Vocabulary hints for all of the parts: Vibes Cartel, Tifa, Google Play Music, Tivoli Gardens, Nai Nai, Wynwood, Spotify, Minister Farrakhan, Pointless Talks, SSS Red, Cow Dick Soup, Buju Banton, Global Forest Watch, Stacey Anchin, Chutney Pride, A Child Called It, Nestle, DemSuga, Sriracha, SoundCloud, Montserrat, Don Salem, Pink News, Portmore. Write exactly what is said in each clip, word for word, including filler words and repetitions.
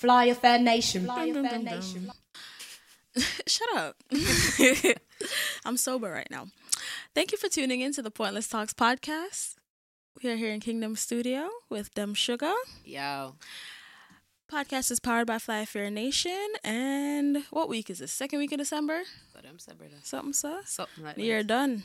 Fly Affair Nation. Fly dun, Affair dun, dun, Nation. Dun. Shut up. I'm sober right now. Thank you for tuning in to the Pointless Talks podcast. We are here in Kingdom Studio with DemSuga. Yo. Podcast is powered by Fly Affair Nation. And what week is this? Second week of December? December Something, sir. Something like that. Year done.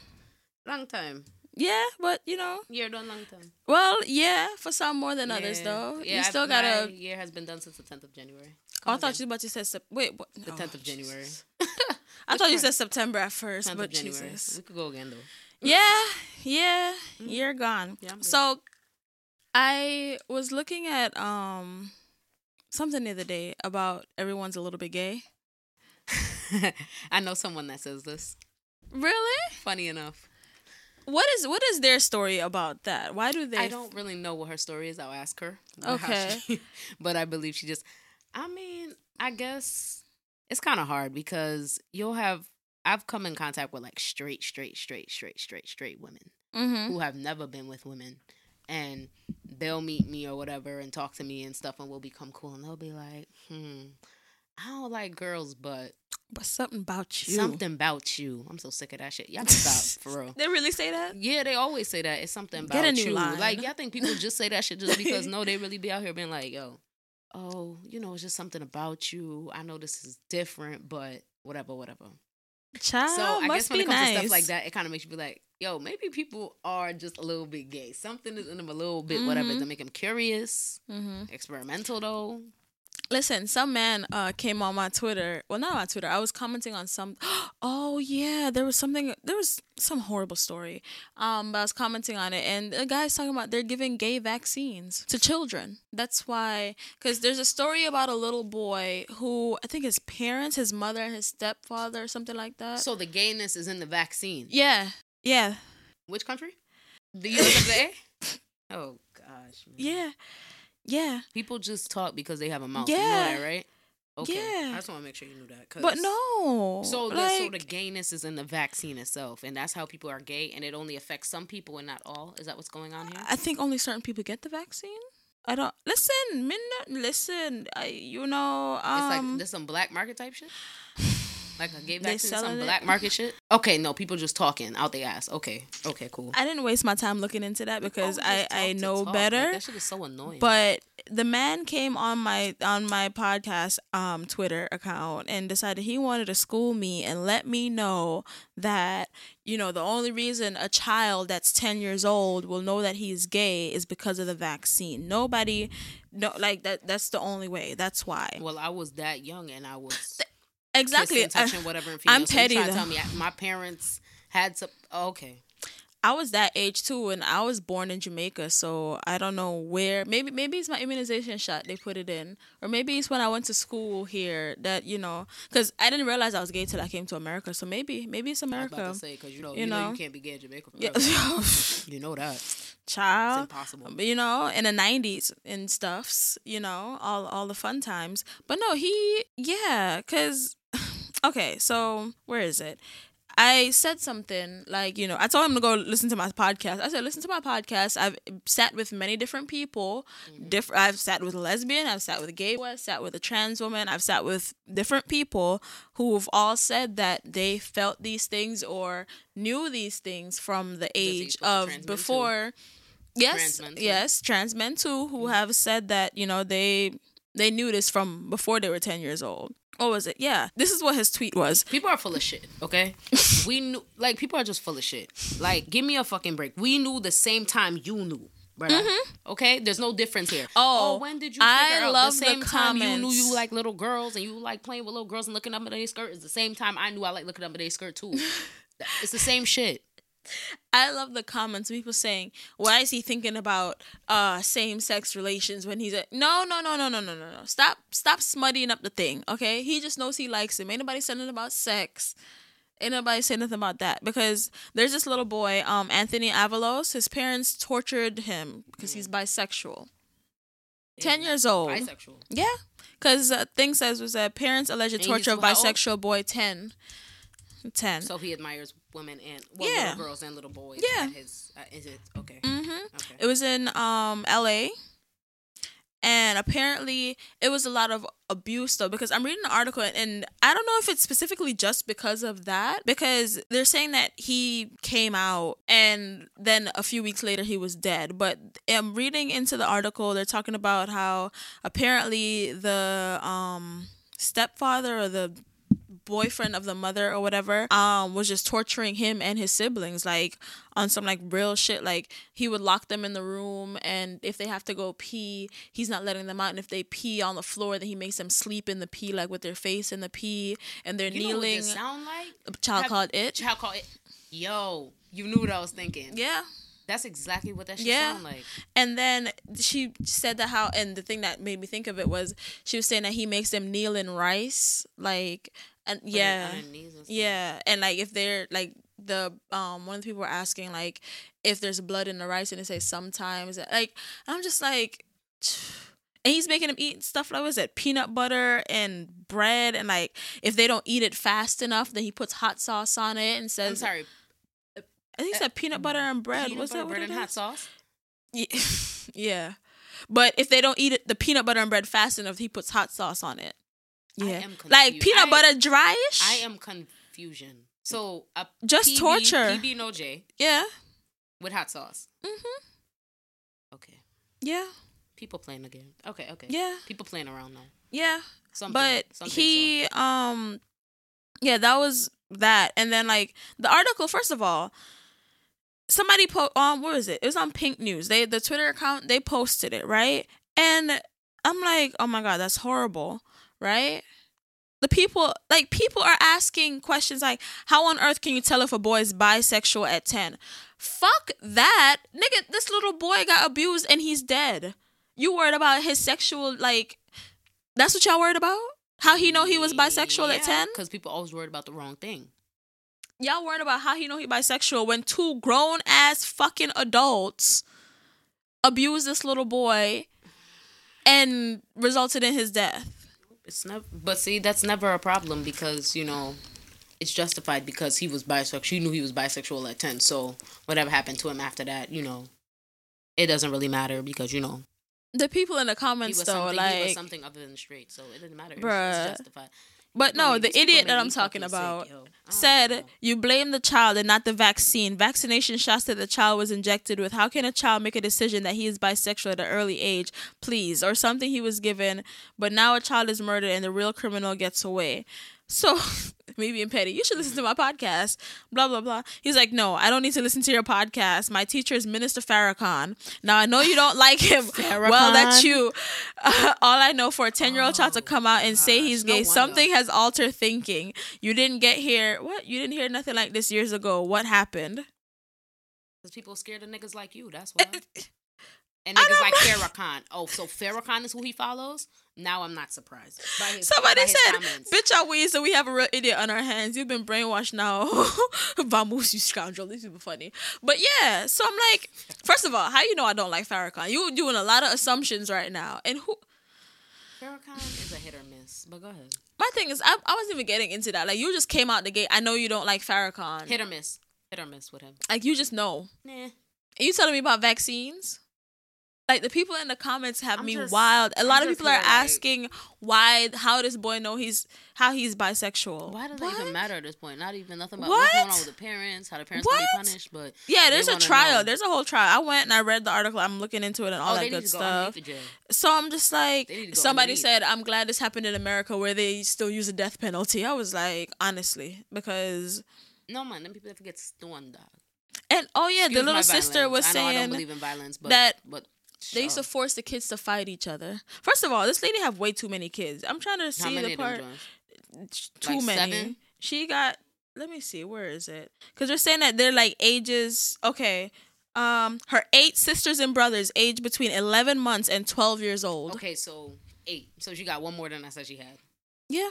Long time. Yeah, but you know. Year done long time. Well, yeah, for some more than yeah. others though. Yeah, you still I've, gotta. My year has been done since the tenth of January. Come oh, I thought you about you said sep- wait. What? The tenth oh, of January. I thought you said September at first, tenth but of January. Jesus. We could go again though. Yeah, yeah, mm-hmm. Year gone. Yeah, so, I was looking at um something the other day about everyone's a little bit gay. I know someone that says this. Really? Funny enough. What is what is their story about that? Why do they? I don't really know what her story is. I'll ask her. Okay. She, but I believe she just. I mean, I guess it's kind of hard because you'll have. I've come in contact with like straight, straight, straight, straight, straight, straight women mm-hmm. who have never been with women, and they'll meet me or whatever and talk to me and stuff, and we'll become cool, and they'll be like, "Hmm, I don't like girls, but." But something about you. Something about you. I'm so sick of that shit. Y'all stop, for real. They really say that? Yeah, they always say that. It's something about you. Get a new you. Line. Like, y'all think people just say that shit just because, no, they really be out here being like, yo, oh, you know, it's just something about you. I know this is different, but whatever, whatever. Child, so I must guess when it comes nice. to stuff like that, it kind of makes you be like, yo, maybe people are just a little bit gay. Something is in them a little bit, mm-hmm. whatever, to make them curious, mm-hmm. experimental, though. Listen, some man uh, came on my Twitter. Well, not on Twitter. I was commenting on some. Oh, yeah. There was something. There was some horrible story. Um, but I was commenting on it. And the guy's talking about they're giving gay vaccines to children. That's why. Because there's a story about a little boy who I think his parents, his mother, and his stepfather or something like that. So the gayness is in the vaccine. Yeah. Yeah. Which country? The U S of A? Oh, gosh. Man. Yeah. Yeah. People just talk because they have a mouth. Yeah. You know that, right? Okay. Yeah. I just want to make sure you knew that. Cause but no. So the, like, so the gayness is in the vaccine itself, and that's how people are gay, and it only affects some people and not all? Is that what's going on here? I think only certain people get the vaccine. I don't... Listen, men, listen, I, you know... Um, it's like, there's some black market type shit? Like a gay vaccine, some it. black market shit? Okay, no, people just talking out their ass. Okay, okay, cool. I didn't waste my time looking into that because I, I know better. Like, that shit is so annoying. But the man came on my on my podcast um, Twitter account and decided he wanted to school me and let me know that, you know, the only reason a child that's ten years old will know that he's gay is because of the vaccine. Nobody, no, like, that. that's the only way. That's why. Well, I was that young and I was... Exactly. And touching, whatever, and I'm so petty. You trying to tell me my parents had to. Oh, okay. I was that age too, and I was born in Jamaica, so I don't know where. Maybe maybe it's my immunization shot they put it in, or maybe it's when I went to school here that, you know, because I didn't realize I was gay till I came to America. So maybe maybe it's America. I was about to say, because you know you, you know, know you can't be gay in Jamaica forever. Yeah. You know that. Child, it's impossible. But, you know, in the nineties and stuffs, you know, all all the fun times. But no, he yeah, because. Okay, so where is it? I said something like, you know, I told him to go listen to my podcast. I said, listen to my podcast. I've sat with many different people. Mm-hmm. Diff- I've sat with a lesbian. I've sat with a gay woman. I've sat with a trans woman. I've sat with different people who have all said that they felt these things or knew these things from the age of before. Yes, trans yes, trans men too, who mm-hmm. have said that, you know, they they knew this from before they were ten years old. Or was it? Yeah. This is what his tweet was. People are full of shit, okay? We knew... Like, people are just full of shit. Like, give me a fucking break. We knew the same time you knew, brother. Mm-hmm. Okay? There's no difference here. Oh, oh when did you figure I out love the same the time you knew you like little girls and you like playing with little girls and looking up at their skirt is the same time I knew I like looking up at their skirt, too. It's the same shit. I love the comments. People saying, why is he thinking about uh, same-sex relations when he's a... No, no, no, no, no, no, no, no. Stop stop smuttying up the thing, okay? He just knows he likes him. Ain't nobody saying nothing about sex. Ain't nobody saying nothing about that. Because there's this little boy, um, Anthony Avalos. His parents tortured him because mm. he's bisexual. Yeah. Ten years old. Bisexual. Yeah. Because uh, thing says was that parents alleged torture of bisexual boy ten. ten. So he admires women and well, yeah. little girls and little boys. Yeah. And his, uh, is it, okay. Mm-hmm. Okay. It was in um L A And apparently it was a lot of abuse, though, because I'm reading an article, and I don't know if it's specifically just because of that, because they're saying that he came out and then a few weeks later he was dead. But I'm reading into the article, they're talking about how apparently the um, stepfather or the boyfriend of the mother or whatever um was just torturing him and his siblings, like on some like real shit. Like he would lock them in the room, and if they have to go pee, he's not letting them out, and if they pee on the floor, then he makes them sleep in the pee, like with their face in the pee, and they're you kneeling. Know what this sound like? A Child have, Called It. Child Called It. Yo, you knew what I was thinking. Yeah. That's exactly what that shit yeah. sound like. And then she said that how, and the thing that made me think of it was she was saying that he makes them kneel in rice, like, and put yeah, on their knees and stuff. Yeah, and like if they're like the um one of the people were asking like if there's blood in the rice, and they say sometimes, like I'm just like, and he's making them eat stuff like what is it, peanut butter and bread, and like if they don't eat it fast enough, then he puts hot sauce on it and says, I'm sorry. I think he said uh, peanut butter and bread. Peanut What's butter, that bread and hot sauce? Yeah. yeah. But if they don't eat it, the peanut butter and bread fast enough, he puts hot sauce on it. Yeah. Like peanut I, butter dryish? I am confusion. So a just P B, torture. P B no J. Yeah. With hot sauce. Mm-hmm. Okay. Yeah. People playing again. Okay, okay. Yeah. People playing around now. Yeah. Something, but something he, so. um, yeah, that was that. And then like the article, first of all, somebody po- um what was it? It was on Pink News. They the Twitter account, they posted it, right? And I'm like, oh my God, that's horrible, right? The people like people are asking questions like, how on earth can you tell if a boy is bisexual at ten? Fuck that. Nigga, this little boy got abused and he's dead. You worried about his sexual, like that's what y'all worried about? How he know he was bisexual yeah, at ten? Because people always worried about the wrong thing. Y'all worried about how he know he bisexual when two grown-ass fucking adults abused this little boy and resulted in his death. It's never, but see, that's never a problem because, you know, it's justified because he was bisexual. You knew he was bisexual at ten, so whatever happened to him after that, you know, it doesn't really matter because, you know. The people in the comments, though, like... He was something other than straight, so it doesn't matter. Bruh. It's justified. But no, no the idiot that I'm talking about sick, said, know. You blame the child and not the vaccine. Vaccination shots that the child was injected with. How can a child make a decision that he is bisexual at an early age, please? Or something he was given, but now a child is murdered and the real criminal gets away. So, me being petty, you should listen to my podcast, blah, blah, blah. He's like, no, I don't need to listen to your podcast. My teacher is Minister Farrakhan. Now, I know you don't like him. Well, that's you. Uh, all I know for a ten-year-old oh, child to come out and gosh, say he's gay, no something has altered thinking. You didn't get here. What? You didn't hear nothing like this years ago. What happened? Because people are scared of niggas like you. That's why. And niggas like Farrakhan. Oh, so Farrakhan is who he follows? Now I'm not surprised. By his, Somebody by said, his bitch, are we, so we have a real idiot on our hands. You've been brainwashed now. Vamos, you scoundrel. This is funny. But yeah, so I'm like, first of all, how you know I don't like Farrakhan? You were doing a lot of assumptions right now. And who... Farrakhan is a hit or miss, but go ahead. My thing is, I, I wasn't even getting into that. Like, you just came out the gate. I know you don't like Farrakhan. Hit or miss. Hit or miss with him. Like, you just know. Nah. And you telling me about vaccines? Like, the people in the comments have I'm me just, wild. A I'm lot of people are like, asking why, how this boy know he's, how he's bisexual. Why does what? it even matter at this point? Not even nothing about what? what's going on with the parents, how the parents what? can be punished. But yeah, there's a trial. Know. There's a whole trial. I went and I read the article. I'm looking into it and all oh, that good stuff. So I'm just like, somebody underneath. said, I'm glad this happened in America where they still use the death penalty. I was like, honestly, because... No, man, them people that forget stone, dog. And, oh yeah, Excuse the little sister was I saying... I don't believe in violence, but... That, but They used to force the kids to fight each other. First of all, this lady have way too many kids. I'm trying to see the part. Too many. Seven? She got. Let me see. Where is it? Because they're saying that they're like ages. Okay. Um, her eight sisters and brothers, aged between eleven months and twelve years old. Okay, so eight. So she got one more than I said she had. Yeah.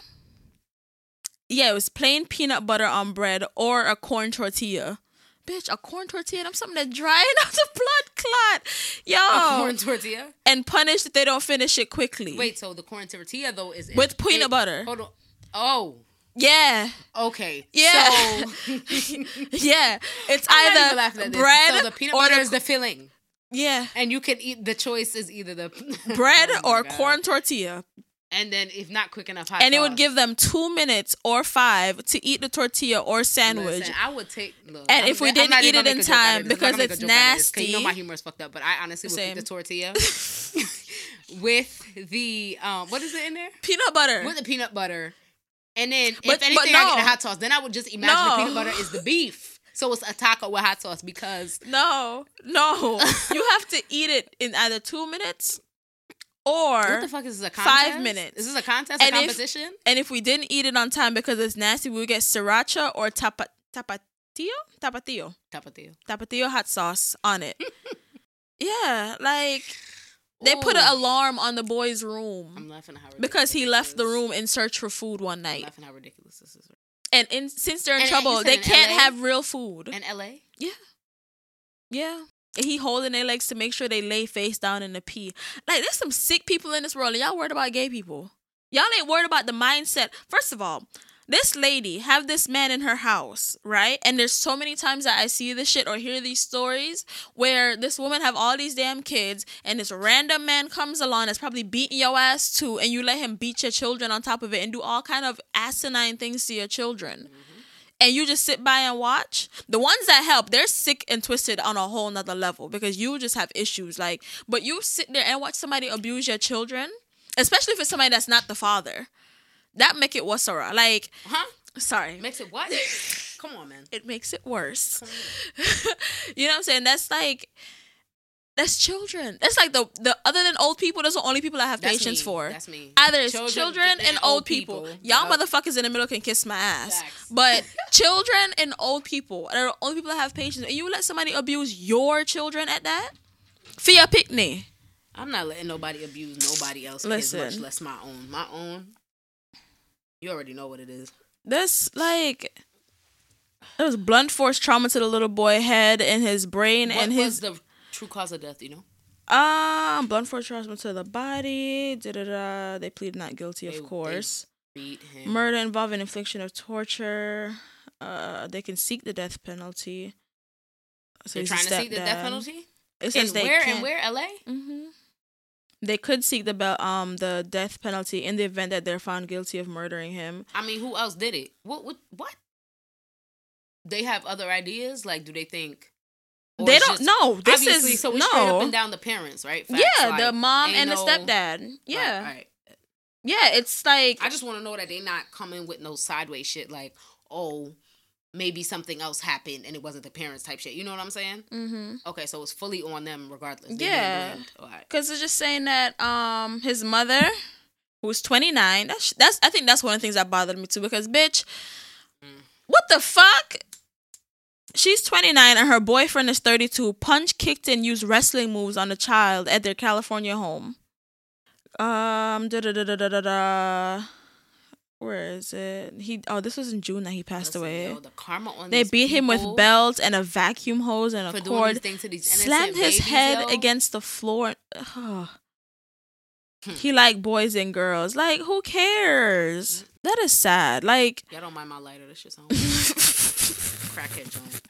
Yeah, it was plain peanut butter on bread or a corn tortilla. Bitch, a corn tortilla and I'm something that drying out the blood clot. Yo. A corn tortilla? And punished if they don't finish it quickly. Wait, so the corn tortilla, though, is... In With peanut it, butter. Hold on. Oh. Yeah. Okay. Yeah. So... yeah. It's I'm either bread so the peanut butter or the, is the filling. Yeah. And you could eat, the choice is either the bread oh or God. corn tortilla. And then if not quick enough, hot And sauce. It would give them two minutes or five to eat the tortilla or sandwich. Listen, I would take... Look, and I'm, if we I'm didn't eat it in time, because it's nasty... You know my humor is fucked up, but I honestly would eat the tortilla with the... Um, what is it in there? Peanut butter. With the peanut butter. And then but, if anything, no. I get the hot sauce. Then I would just imagine no. the peanut butter is the beef. So it's a taco with hot sauce because... No, no. You have to eat it in either two minutes... Or what the fuck is this, a contest? Five minutes. Is this a contest, and a competition? If, and if we didn't eat it on time because it's nasty, we would get sriracha or tapa, tapatio? Tapatio. Tapatio. Tapatio hot sauce on it. Yeah, like... They Ooh. put an alarm on the boy's room. I'm laughing at how ridiculous Because he left the room in search for food one night. I'm laughing how ridiculous this is. And in, since they're in and, trouble, and they can't L A? Have real food. In L A? Yeah. Yeah. He holding their legs to make sure they lay face down in the pee. Like, there's some sick people in this world, and y'all worried about gay people. Y'all ain't worried about the mindset. First of all, this lady have this man in her house, right? And there's so many times that I see this shit or hear these stories where this woman have all these damn kids, and this random man comes along that's probably beating your ass too, and you let him beat your children on top of it and do all kind of asinine things to your children. Mm-hmm. And you just sit by and watch. The ones that help, they're sick and twisted on a whole nother level because you just have issues. Like, but you sit there and watch somebody abuse your children, especially if it's somebody that's not the father. That make it wasara. Like, huh? Sorry. Makes it what? Come on, man. It makes it worse. You know what I'm saying? That's like, that's children. That's like the, the other than old people, those are the only people I have that's patience me. for. That's me. Either it's children, children and, and old people. people. Y'all yep. motherfuckers in the middle can kiss my ass. Facts. But children and old people are the only people I have patience. And you let somebody abuse your children at that? For your picnic. I'm not letting nobody abuse nobody else, Listen. Kids, much less my own. My own, you already know what it is. That's like... It was blunt force trauma to the little boy head and his brain what and his... The- True cause of death, you know? Um, blunt force trauma to the body. Da da da. They pleaded not guilty, they, of course. Beat him. Murder involving infliction of torture. Uh, they can seek the death penalty. So They're trying to seek down. the death penalty? It says in they where and where? L A? Mm-hmm. They could seek the be- um the death penalty in the event that they're found guilty of murdering him. I mean, who else did it? What? What? what? They have other ideas? Like, do they think... Or they don't know. This is so we no. straight up and down the parents, right? Facts, yeah, like, the mom and no, the stepdad. Yeah, right, right. yeah. It's like I just want to know that they're not coming with no sideways shit. Like, oh, maybe something else happened and it wasn't the parents type shit. You know what I'm saying? Mm-hmm. Okay, so it's fully on them regardless. They yeah, because right. it's just saying that um his mother, who's twenty-nine. That's that's I think that's one of the things that bothered me too. Because bitch, mm. what the fuck? She's twenty-nine and her boyfriend is thirty-two. Punch, kicked, and used wrestling moves on the child at their California home. Um, da da da da da da. Where is it? He oh, this was in June that he passed Listen, away. Yo, the karma on they beat him with belts and a vacuum hose and a cord. Slammed his babies, head yo. against the floor. Oh. Hmm. He liked boys and girls. Like, who cares? Hmm. That is sad. Like, y'all don't mind my lighter. This shit's home. Crackhead joint.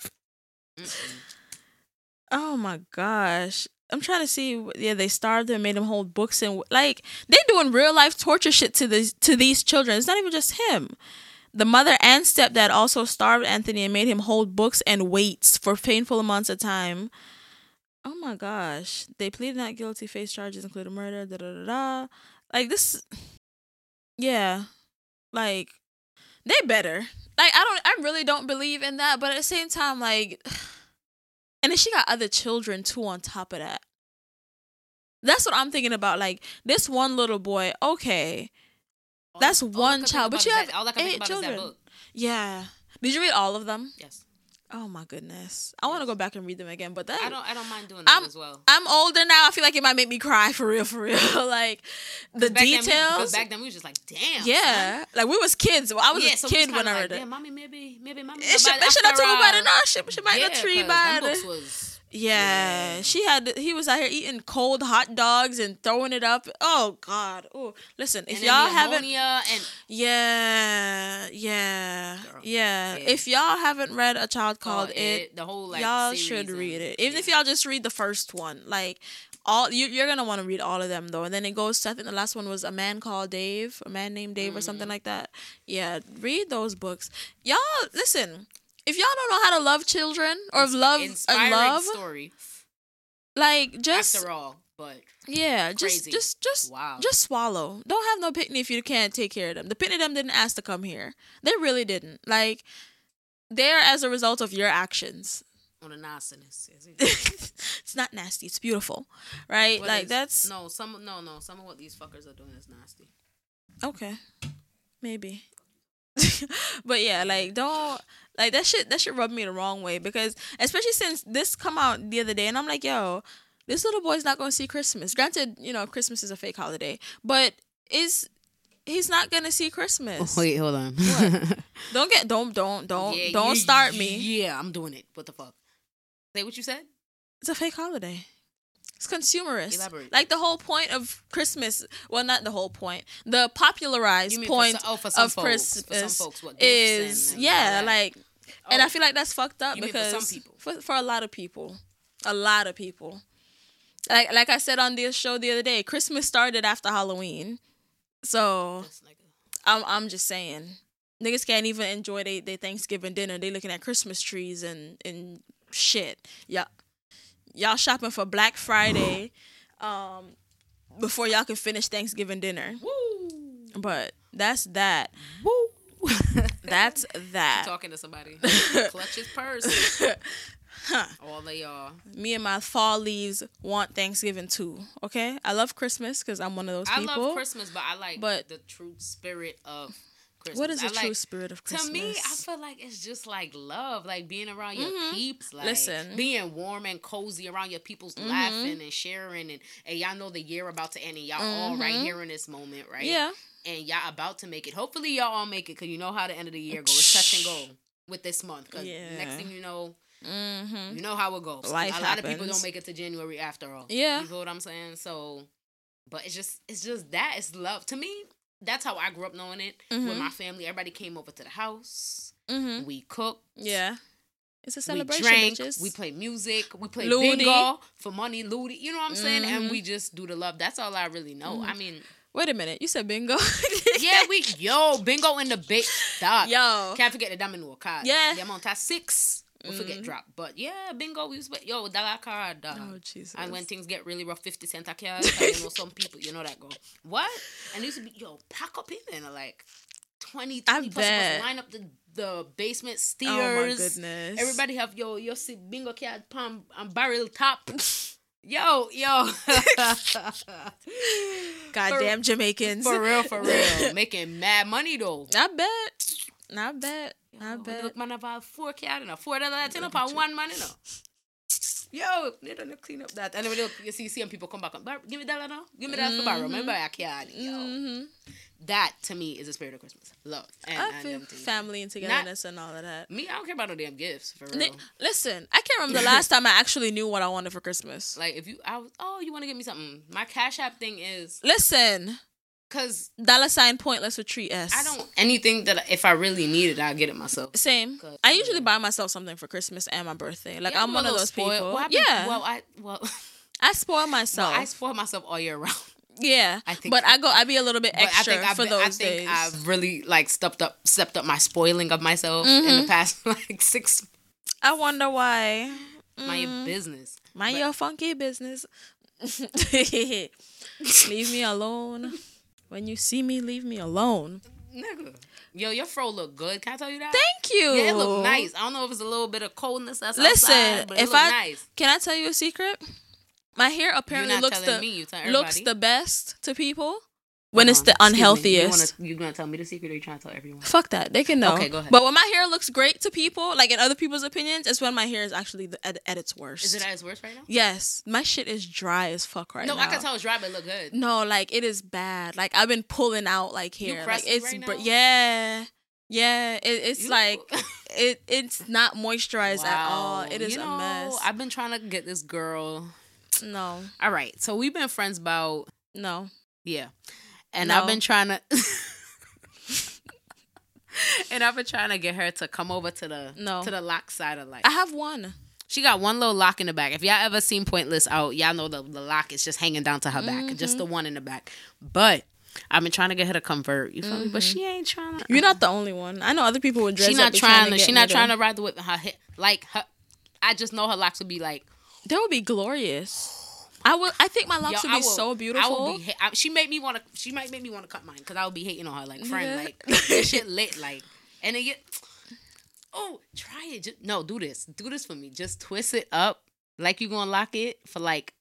Oh my gosh, I'm trying to see. Yeah, they starved him, made him hold books, and like they're doing real life torture shit to these to these children. It's not even just him. The mother and stepdad also starved Anthony and made him hold books and weights for painful amounts of time. Oh my gosh, they pleaded not guilty, faced charges including murder. Da da da da. Like this, yeah, like they better. Like, I don't, I really don't believe in that, but at the same time, like, and then she got other children too on top of that. That's what I'm thinking about. Like, this one little boy, okay, all that's all one child, but you have that, all that eight children. Book. Yeah. Did you read all of them? Yes. Oh my goodness. I yes. want to go back and read them again, but that. I don't, I don't mind doing that I'm, as well. I'm older now. I feel like it might make me cry for real, for real. Like, the back details. Then we, back then, we was just like, damn. Yeah. Man. Like, we was kids. Well, I was yeah, a so kid when I read like, it. Yeah, mommy, maybe, maybe, mommy. It should, they should not talk about it now. Shit, but she might yeah, not treat by it. Books was Yeah, yeah, she had. He was out here eating cold hot dogs and throwing it up. Oh God! Oh, listen, if and y'all haven't, and- yeah, yeah, Girl. yeah. It. If y'all haven't read A Child Called It, it, the whole like y'all should read it. Even yeah. if y'all just read the first one, like all you, you're gonna want to read all of them though. And then it goes to, I think the last one was A Man Called Dave, A Man Named Dave, mm-hmm. or something like that. Yeah, read those books, y'all. Listen. If y'all don't know how to love children or love a love story, like just after all, but yeah, crazy. just just just wow. just swallow. Don't have no pitney if you can't take care of them. The pitney them didn't ask to come here. They really didn't. Like they're as a result of your actions. On the nastiness, it's not nasty. It's beautiful, right? What like is, that's no some no no some of what these fuckers are doing is nasty. Okay, maybe, but yeah, like don't. Like, that shit, that shit rubbed me the wrong way because, especially since this come out the other day, and I'm like, yo, this little boy's not going to see Christmas. Granted, you know, Christmas is a fake holiday, but is he's not going to see Christmas. Wait, hold on. What? Don't get, don't, don't, don't, yeah, don't yeah, start me. Yeah, I'm doing it. What the fuck? Say what you said? It's a fake holiday. It's consumerist. Elaborate. Like the whole point of Christmas, well, not the whole point, the popularized point for, oh, for of folks, Christmas folks, what, is, and, and yeah, like, oh, and I feel like that's fucked up because for, some people. For, for a lot of people, a lot of people, like like I said on this show the other day, Christmas started after Halloween, so I'm I'm just saying, niggas can't even enjoy their they Thanksgiving dinner. They looking at Christmas trees and, and shit, yeah. Y'all shopping for Black Friday um, before y'all can finish Thanksgiving dinner. Woo. But that's that. Woo. That's that. I'm talking to somebody. Clutch his purse. Huh. All of y'all. Me and my fall leaves want Thanksgiving too, okay? I love Christmas because I'm one of those people. I love Christmas, but I like but the true spirit of Christmas. What is the I true like, spirit of Christmas? To me, I feel like it's just like love, like being around your mm-hmm. peeps, like Listen. being warm and cozy around your people's mm-hmm. laughing and sharing, and, and y'all know the year about to end, and y'all mm-hmm. all right here in this moment, right? Yeah. And y'all about to make it. Hopefully, y'all all make it, because you know how the end of the year goes. It's touch and go with this month, because yeah. next thing you know, mm-hmm. you know how it goes. Life happens. A lot of people don't make it to January after all. Yeah. You know what I'm saying? So, but it's just, it's just that. It's love. To me, that's how I grew up knowing it. Mm-hmm. When my family, everybody came over to the house. Mm-hmm. We cooked. Yeah. It's a celebration. We drank. Bitches. We played music. We played Ludi. bingo for money. Ludi. You know what I'm saying? Mm-hmm. And we just do the love. That's all I really know. Mm-hmm. I mean... Wait a minute. You said bingo? Yeah, we... Yo, bingo in the big... Stop. Yo. Can't forget the domino card. Yeah. The monta six. We we'll mm-hmm. forget drop. But yeah, bingo. We spent... Yo, dollar card. Uh, oh, Jesus. And when things get really rough, fifty cent a card. You know, some people, you know that go. What? And they used to be, yo, pack up in there. Like, twenty, twenty I plus bet. Line up the, the basement stairs. Oh, my goodness. Everybody have, yo, you see bingo card, palm, and barrel top. Yo, yo. Goddamn for, Jamaicans. For real, for real. Making mad money, though. I bet. I bet. I bet. Look, man, about four cat and a four dollar ten up on one man, you know. Yo, they don't clean up that. And then you see, see them people come back and give me dollar now. Give me that mm-hmm. for borrow. Remember, I can't. Yo, mm-hmm. that to me is the spirit of Christmas. Love and, I feel and family and togetherness. Not, and all of that. Me, I don't care about no damn gifts for real. They, listen, I can't remember the last time I actually knew what I wanted for Christmas. Like if you, I was, oh, you want to give me something? My Cash App thing is listen. Cause dollar sign pointless with three S. I don't anything that if I really need it, I will get it myself. Same. I usually buy myself something for Christmas and my birthday. Like yeah, I'm one of those spoiled. people. Well, yeah. Been, well, I well, I spoil myself. Well, I spoil myself all year round. Yeah, I think but I go. I be a little bit extra I think I've for been, those I think days. I've really like stepped up, stepped up my spoiling of myself mm-hmm. in the past like six. months. I wonder why. My mm. business. My but, your funky business. Leave me alone. When you see me, leave me alone. Nigga. Yo, your fro look good. Can I tell you that? Thank you. Yeah, it look nice. I don't know if it's a little bit of coldness that's Listen, outside, but it if look I, nice. Can I tell you a secret? My hair apparently looks the, me, looks the best to people when Hold it's on. the unhealthiest. You're going to tell me the secret or you're trying to tell everyone? Fuck that. They can know. Okay, go ahead. But when my hair looks great to people, like in other people's opinions, it's when my hair is actually the, at, at its worst. Is it at its worst right now? Yes. My shit is dry as fuck right no, now. No, I can tell it's dry, but it look good. No, like it is bad. Like I've been pulling out like hair. You crusty like, it's, right now? Yeah. Yeah, it, it's you. like it. It's not moisturized wow. at all. It is you know, a mess. I've been trying to get this girl. No. All right. So we've been friends about. No. Yeah. And no. I've been trying to. And I've been trying to get her to come over to the no. to the lock side of life. I have one. She got one little lock in the back. If y'all ever seen Pointless out, y'all know the, the lock is just hanging down to her back. Mm-hmm. Just the one in the back. But I've been trying to get her to convert. You feel mm-hmm. me? But she ain't trying to. You're not the only one. I know other people would dress she not up. She's trying trying she not trying to ride the whip in her hip. Like, her, I just know her locks would be like. They would be glorious. I would. I think my locks Yo, would be will, so beautiful. I would be. I, she made me want to. She might make me want to cut mine because I would be hating on her like friend, yeah. like shit lit, like. And then you, oh, try it. Just, no, do this. Do this for me. Just twist it up like you gonna lock it for like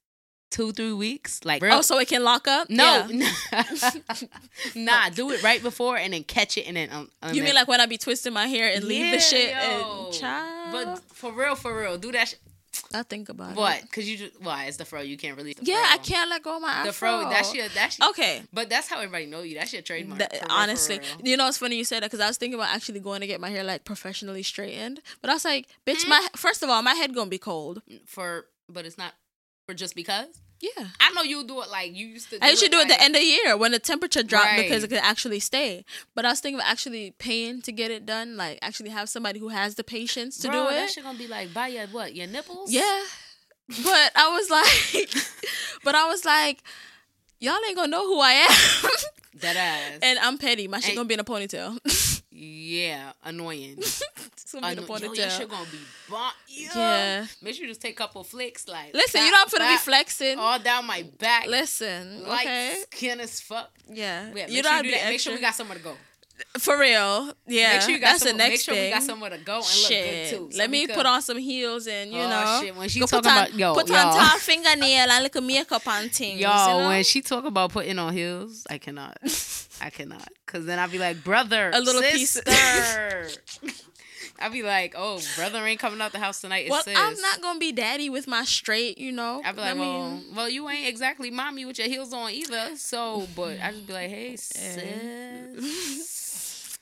two, three weeks. Like real. Oh, so it can lock up. No, yeah. Nah, do it right before and then catch it and then. Um, um, you mean like when I be twisting my hair and yeah, leave the shit yo. and child. But for real, for real, do that. Sh- I think about what? it. What? Cause you just why? Well, it's the fro. You can't release. The yeah, fro. I can't let go of my afro. The fro. That's your. That's your, okay. But that's how everybody know you. That's your trademark. That, real, honestly, you know it's funny you said that because I was thinking about actually going to get my hair like professionally straightened, but I was like, bitch, mm-hmm. my first of all, my head gonna be cold for. But it's not for just because. Yeah, I know you do it like you used to. Do I should do like, it at the end of the year when the temperature dropped right. because it could actually stay. But I was thinking of actually paying to get it done, like actually have somebody who has the patience to Bro, do it. That shit gonna be like by your what your nipples? Yeah, but I was like, but I was like, y'all ain't gonna know who I am. That ass. And I'm petty. My shit and, gonna be in a ponytail. Yeah, annoying. Anno- the yo, your shit gonna be bon- yeah. yeah. Make sure you just take a couple flicks. Like, listen, back, you know I'm gonna be flexing all down my back. Listen, like okay. skin as fuck. Yeah, yeah you know sure you do that. Extra. Make sure we got somewhere to go. For real, yeah. Make sure you got that's somewhere. the next thing. Make sure thing. we got somewhere to go and shit. look good too. So Let me could. put on some heels and you oh, know. Shit. When she talking on, about yo, put yo. on tall fingernail and look at makeup on things. Yo, you know? When she talk about putting on heels, I cannot, I cannot, because then I'll be like, brother, a little sister. piece. I'll be like, oh, brother ain't coming out the house tonight. It's well, sis. I'm not going to be daddy with my straight, you know. I'll be like, I well, mean, well, you ain't exactly mommy with your heels on either. So, but I just be like, hey, sis.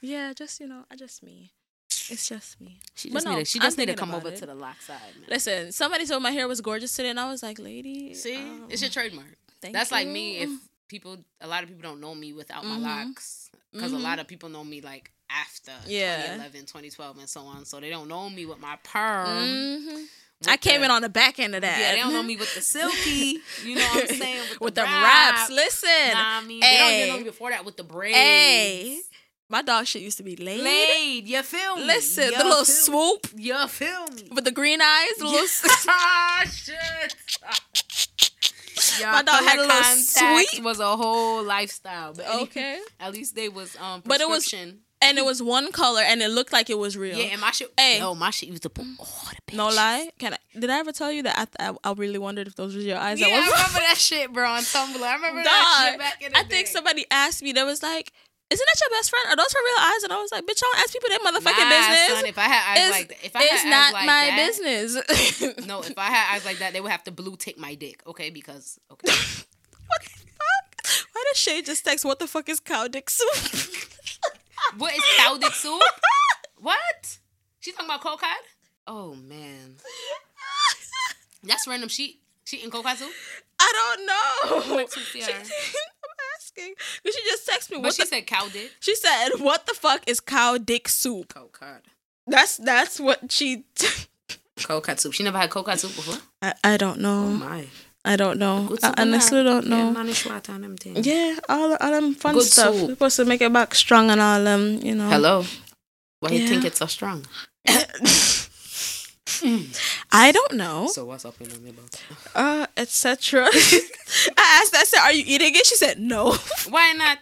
Yeah, just, you know, I just me. It's just me. She just no, need to, she just need to come over it. to the lock side, man. Listen, somebody told my hair was gorgeous today, and I was like, lady. See, um, it's your trademark. Thank That's you. like me. If people, a lot of people don't know me without mm-hmm. my locks. Because mm-hmm. a lot of people know me, like, after yeah. twenty eleven, twenty twelve, and so on. So they don't know me with my perm. Mm-hmm. With I came the, in on the back end of that. Yeah, they don't know me with the silky. You know what I'm saying? With, with the, the wraps. Listen. Nah, I mean, they don't even know me before that with the braids. Ay. My dog shit used to be laid. Laid. You feel me? Listen, you the little swoop. Me. You feel me? With the green eyes. The little shit. Y'all my dog had a little sweet. Was a whole lifestyle. But okay. At least they was um, prescription. But it was, and it was one color, and it looked like it was real. Yeah, and my shit. Hey, no, my shit used to put all the pictures. No lie, can I? Did I ever tell you that I I, I really wondered if those were your eyes? Yeah, I, I remember that shit, bro, on Tumblr. I remember Dog, that shit back in the I day. I think somebody asked me. They was like, "Isn't that your best friend? Are those her real eyes?" And I was like, "Bitch, I don't ask people their motherfucking nah, business." Son, if I had eyes it's, like that, if I it's had not eyes like my that, business. No, if I had eyes like that, they would have to blue tick my dick, okay? Because okay. What the fuck? Why did Shay just text? What the fuck is cow dick soup? What is cow dick soup? What? She's talking about cold cod? Oh, man. That's random. She she eating cold cod soup? I don't know. She, I'm asking. Because she just texted me. But what she the, said cow dick. She said, what the fuck is cow dick soup? Cold cod. That's, that's what she... T- cold cod soup. She never had cold cod soup before? I, I don't know. Oh, my. I don't know. I honestly don't know. Yeah, all all them fun good stuff. Soup. We're supposed to make it back strong and all them, you know. Hello. Why yeah. you think it's so strong? I don't know. So what's up in the middle? Uh, et cetera. I asked her, I said, are you eating it? She said, no. Why not?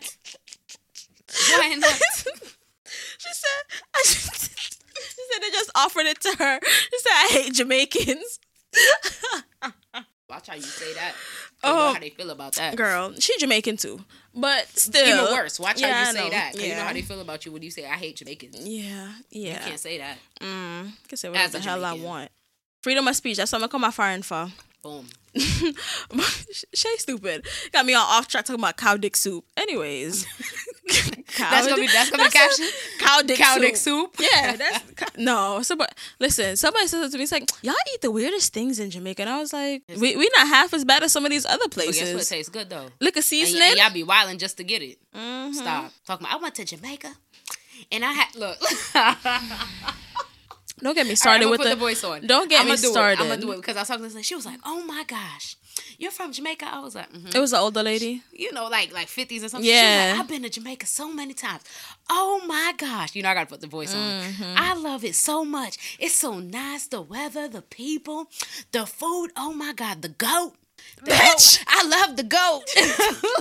Why not? She said, I just, she said they just offered it to her. She said, I hate Jamaicans. Watch how you say that. I oh, know how they feel about that. Girl, she Jamaican too. But still. Even worse. Watch yeah, how you say that. Yeah. You know how they feel about you when you say, I hate Jamaicans. Yeah, yeah. You can't say that. Mm, I can say whatever the hell I want. Freedom of speech. That's what I'm going to call my firing for. Boom. Shay stupid. Got me all off track talking about cow dick soup. Anyways. Cow that's going to be that's gonna that's be caption. cow dick cow soup. Dick soup. Yeah, that's no. So, but listen, somebody says it to me. It's like, y'all eat the weirdest things in Jamaica, and I was like, we we not half as bad as some of these other places. But guess what? It tastes good though. Look at seasoning. And y- and y'all be wilding just to get it. Mm-hmm. Stop talking. I went to Jamaica, and I had look. Don't get me started right, with the, the voice on. Don't get I'ma me do started. I'm gonna do it because I was talking to this lady. She was like, "Oh my gosh, you're from Jamaica." I was like, mm-hmm. It was an older lady, she, you know, like like fifties or something. Yeah, she was like, I've been to Jamaica so many times. Oh my gosh, you know, I gotta put the voice mm-hmm. on. I love it so much. It's so nice. The weather, the people, the food. Oh my God, the goat. The bitch, goat. I love the goat.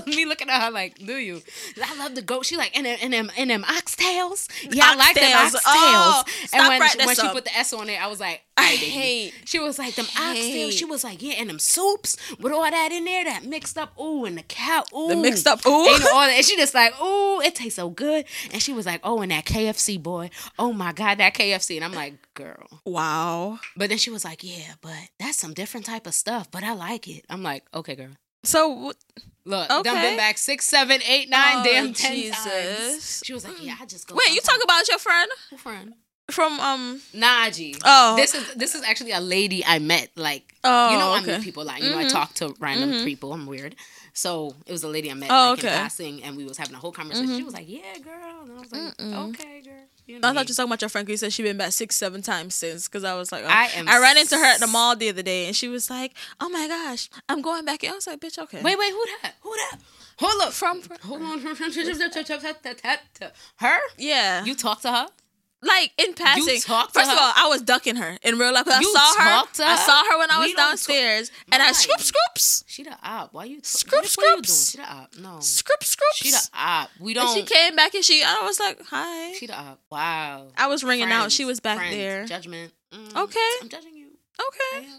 Me looking at her like, do you? I love the goat. She like, and them, and them, and them oxtails. Yeah, oxtails. I like them oxtails. Oh, and when, right she, when she put the S on it, I was like, I hate. She was like, them oxtails. She was like, yeah, and them soups with all that in there, that mixed up, ooh, and the cow, ooh. The mixed up, ooh. And, all that. And she just like, ooh, it tastes so good. And she was like, oh, and that K F C, boy. Oh, my God, that K F C. And I'm like, girl. Wow. But then she was like, yeah, but that's some different type of stuff, but I like it. I'm like, okay, girl. So, look, okay. Done been back six, seven, eight, nine, oh, damn, ten Jesus. Times. She was like, yeah, I just go. Wait, sometime. You talk about your friend? Who friend? From um Naji. Oh, this is this is actually a lady I met. Like, oh, you know, okay. I meet people like you mm-hmm. know. I talk to random mm-hmm. people. I'm weird. So it was a lady I met oh, like, okay. in passing, and we was having a whole conversation. Mm-hmm. She was like, "Yeah, girl," and I was like, Mm-mm. "Okay, girl." You know I thought you were talking about your friend. You said she been back six, seven times since. Because I was like, oh. I am. I ran into her at the mall the other day, and she was like, "Oh my gosh, I'm going back." I was like, "Bitch, okay." Wait, wait, who that? Who that? Hold up, from, from hold on, her. Yeah, you talk to her. Like, in passing. You talked to First her. of all, I was ducking her in real life. I you saw her. To her. I saw her when I was we downstairs. Talk- and I scoop, scoops. She the op. Why you talking? Scoop, scoops. She the op. No. Scoop, scoops. She the op. We don't. And she came back and she, I was like, hi. She the op. Wow. I was ringing Friends. out. She was back Friends. there. Judgment. Mm. Okay. I'm judging you. Okay. I,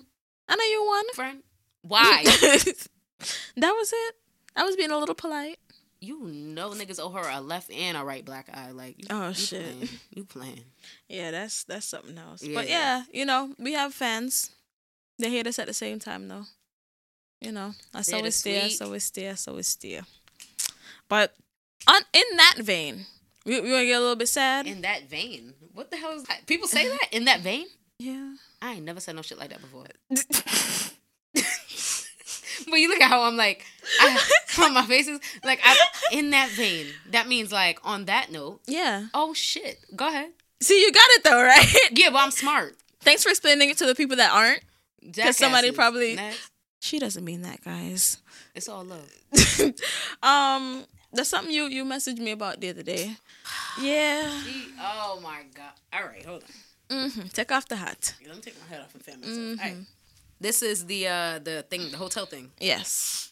I know you won. Friend. Why? That was it. I was being a little polite. You know niggas owe her a left and a right black eye. Like, you, oh, you shit. Playing. You playing. Yeah, that's that's something else. Yeah. But yeah, you know, we have fans. They hate us at the same time, though. You know, I saw it's there, I saw it's there, I saw it's there. But on, in that vein, you, you want to get a little bit sad? In that vein? What the hell is that? People say that? In that vein? Yeah. I ain't never said no shit like that before. But you look at how I'm like, I, from my faces, like, I, in that vein. That means, like, on that note. Yeah. Oh, shit. Go ahead. See, you got it, though, right? Yeah, but I'm smart. Thanks for explaining it to the people that aren't. Because somebody probably... Next. She doesn't mean that, guys. It's all love. um, That's something you, you messaged me about the other day. Yeah. She, oh, my God. All right, hold on. Mm-hmm. Take off the hat. Let me take my hat off and fan myself. Mm-hmm. All right. This is the uh, the thing, the hotel thing. Yes.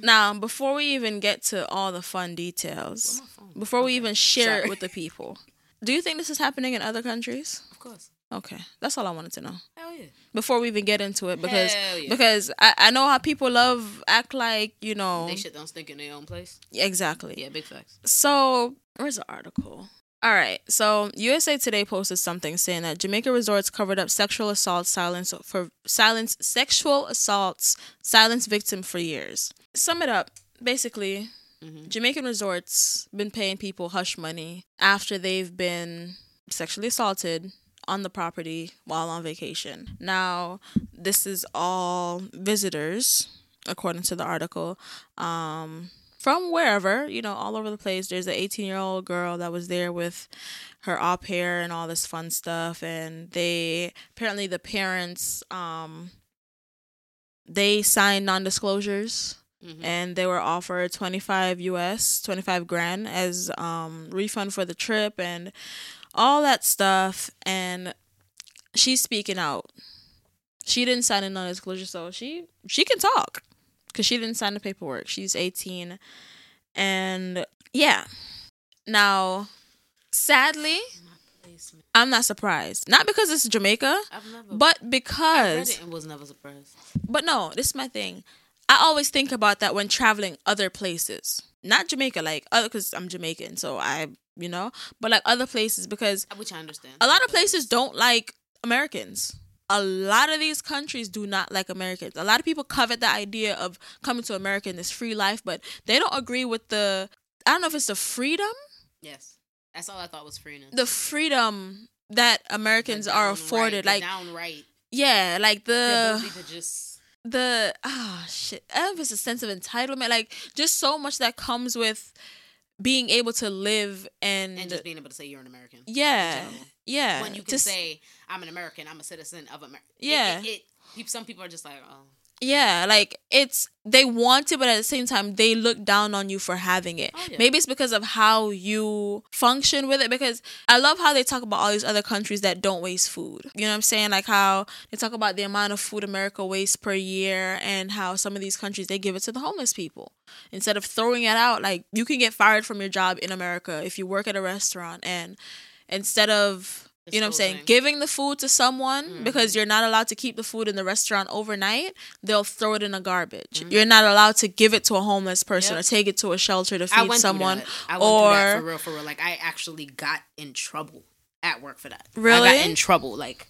Now, before we even get to all the fun details, before okay. we even share Sorry. it with the people, do you think this is happening in other countries? Of course. Okay. That's all I wanted to know. Hell yeah. Before we even get into it, because Hell yeah. because I, I know how people love, act like, you know. They shit don't stink in their own place. Exactly. Yeah, big facts. So, where's the article? All right, so U S A Today posted something saying that Jamaica resorts covered up sexual assault silence for silence sexual assaults silence victim for years. Sum it up, basically, mm-hmm. Jamaican resorts been paying people hush money after they've been sexually assaulted on the property while on vacation. Now, this is all visitors, according to the article. Um, From wherever, you know, all over the place. There's an eighteen-year-old girl that was there with her au pair and all this fun stuff. And they, apparently the parents, um, they signed non-disclosures. Mm-hmm. And they were offered twenty-five U S, twenty-five grand as um refund for the trip and all that stuff. And she's speaking out. She didn't sign a non-disclosure, so she she can talk. Because she didn't sign the paperwork. She's eighteen. And yeah. Now, sadly, I'm not surprised. Not because it's Jamaica, I've never, but because... I read it and was never surprised. But no, this is my thing. I always think about that when traveling other places. Not Jamaica, like, other because I'm Jamaican, so I, you know. But like other places, because... Which I understand. A lot of places don't like Americans. A lot of these countries do not like Americans. A lot of people covet the idea of coming to America in this free life, but they don't agree with the, I don't know if it's the freedom. Yes. That's all I thought was freedom. The freedom that Americans are afforded, right, like downright. Yeah, like the the ability to just the oh shit, it's a sense of entitlement, like just so much that comes with being able to live and and just being able to say you're an American. Yeah, so, yeah. When you can just, say I'm an American, I'm a citizen of America. Yeah, it, it, it. Some people are just like, oh. Yeah, like it's they want it, but at the same time, they look down on you for having it. Oh, yeah. Maybe it's because of how you function with it. Because I love how they talk about all these other countries that don't waste food. You know what I'm saying? Like how they talk about the amount of food America wastes per year, and how some of these countries they give it to the homeless people instead of throwing it out. Like you can get fired from your job in America if you work at a restaurant, and instead of you know what I'm saying, giving the food to someone mm-hmm. because you're not allowed to keep the food in the restaurant overnight, they'll throw it in the garbage. Mm-hmm. You're not allowed to give it to a homeless person yep. or take it to a shelter to feed someone. I went or... through that for real, for real. Like, I actually got in trouble at work for that. Really? I got in trouble, like,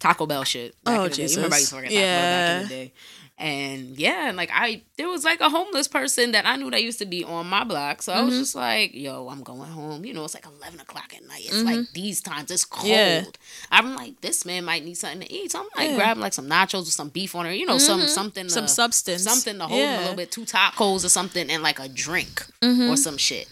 Taco Bell shit. Back oh, in the Jesus. Day. You remember I used to work at Taco yeah. Bell back in the day. And, yeah, and, like, I, there was, like, a homeless person that I knew that used to be on my block. So mm-hmm. I was just like, yo, I'm going home. You know, it's, like, eleven o'clock at night. It's, mm-hmm. like, these times. It's cold. Yeah. I'm like, this man might need something to eat. So I'm, like, yeah. grabbing, like, some nachos or some beef on her. You know, mm-hmm. some something. To, some substance. Something to hold yeah. him a little bit. Two tacos or something and, like, a drink mm-hmm. or some shit.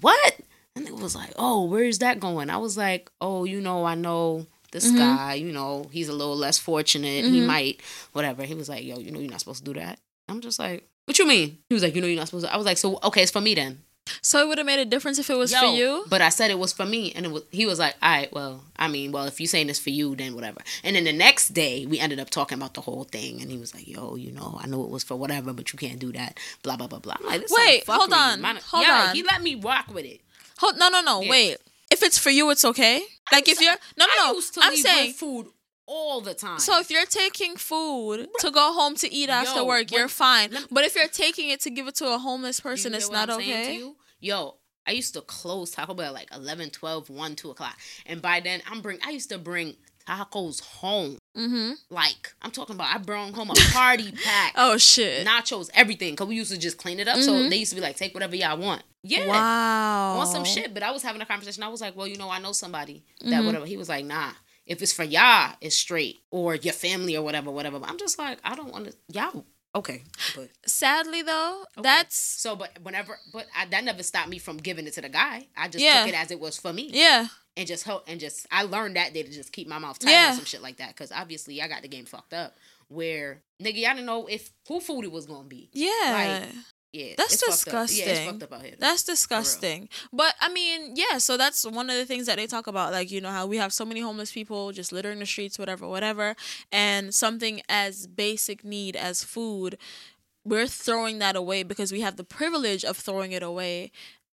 What? And it was like, oh, where is that going? I was like, oh, you know, I know. This mm-hmm. guy, you know, he's a little less fortunate. Mm-hmm. He might, whatever. He was like, yo, you know you're not supposed to do that. I'm just like, what you mean? He was like, you know you're not supposed to. I was like, so, okay, it's for me then. So it would have made a difference if it was yo, for you? But I said it was for me. And it was, he was like, all right, well, I mean, well, if you're saying this for you, then whatever. And then the next day, we ended up talking about the whole thing. And he was like, yo, you know, I know it was for whatever, but you can't do that. Blah, blah, blah, blah. I'm like, this wait, hold on. Mine, hold yeah, on. He let me rock with it. Hold, no, no, no, yeah. wait. If it's for you, it's okay. Like if you're no no no, I'm saying food all the time. So if you're taking food to go home to eat after work, you're fine. But if you're taking it to give it to a homeless person, it's not okay. Yo, I used to close Taco Bell at like eleven, twelve, one, two o'clock, and by then I'm bring. I used to bring tacos home. Mm-hmm. Like I'm talking about, I brought home a party pack. Oh shit, nachos, everything. Cause we used to just clean it up. Mm-hmm. So they used to be like, take whatever y'all want. Yeah. Wow. I want some shit. But I was having a conversation. I was like, well, you know, I know somebody that mm-hmm. whatever. He was like, nah, if it's for y'all, it's straight. Or your family or whatever, whatever. But I'm just like, I don't want to, y'all. Okay. But sadly though, okay. that's. So, but whenever, but I, that never stopped me from giving it to the guy. I just yeah. took it as it was for me. Yeah. And just help, and just, I learned that day to just keep my mouth tight yeah. on some shit like that. Because obviously I got the game fucked up. Where, nigga, I didn't know if, who food it was going to be. Yeah. Like, yeah, that's disgusting. Yeah, it's fucked up out here. That's disgusting. But I mean, yeah, so that's one of the things that they talk about. Like, you know, how we have so many homeless people just littering the streets, whatever, whatever. And something as basic need as food, we're throwing that away because we have the privilege of throwing it away.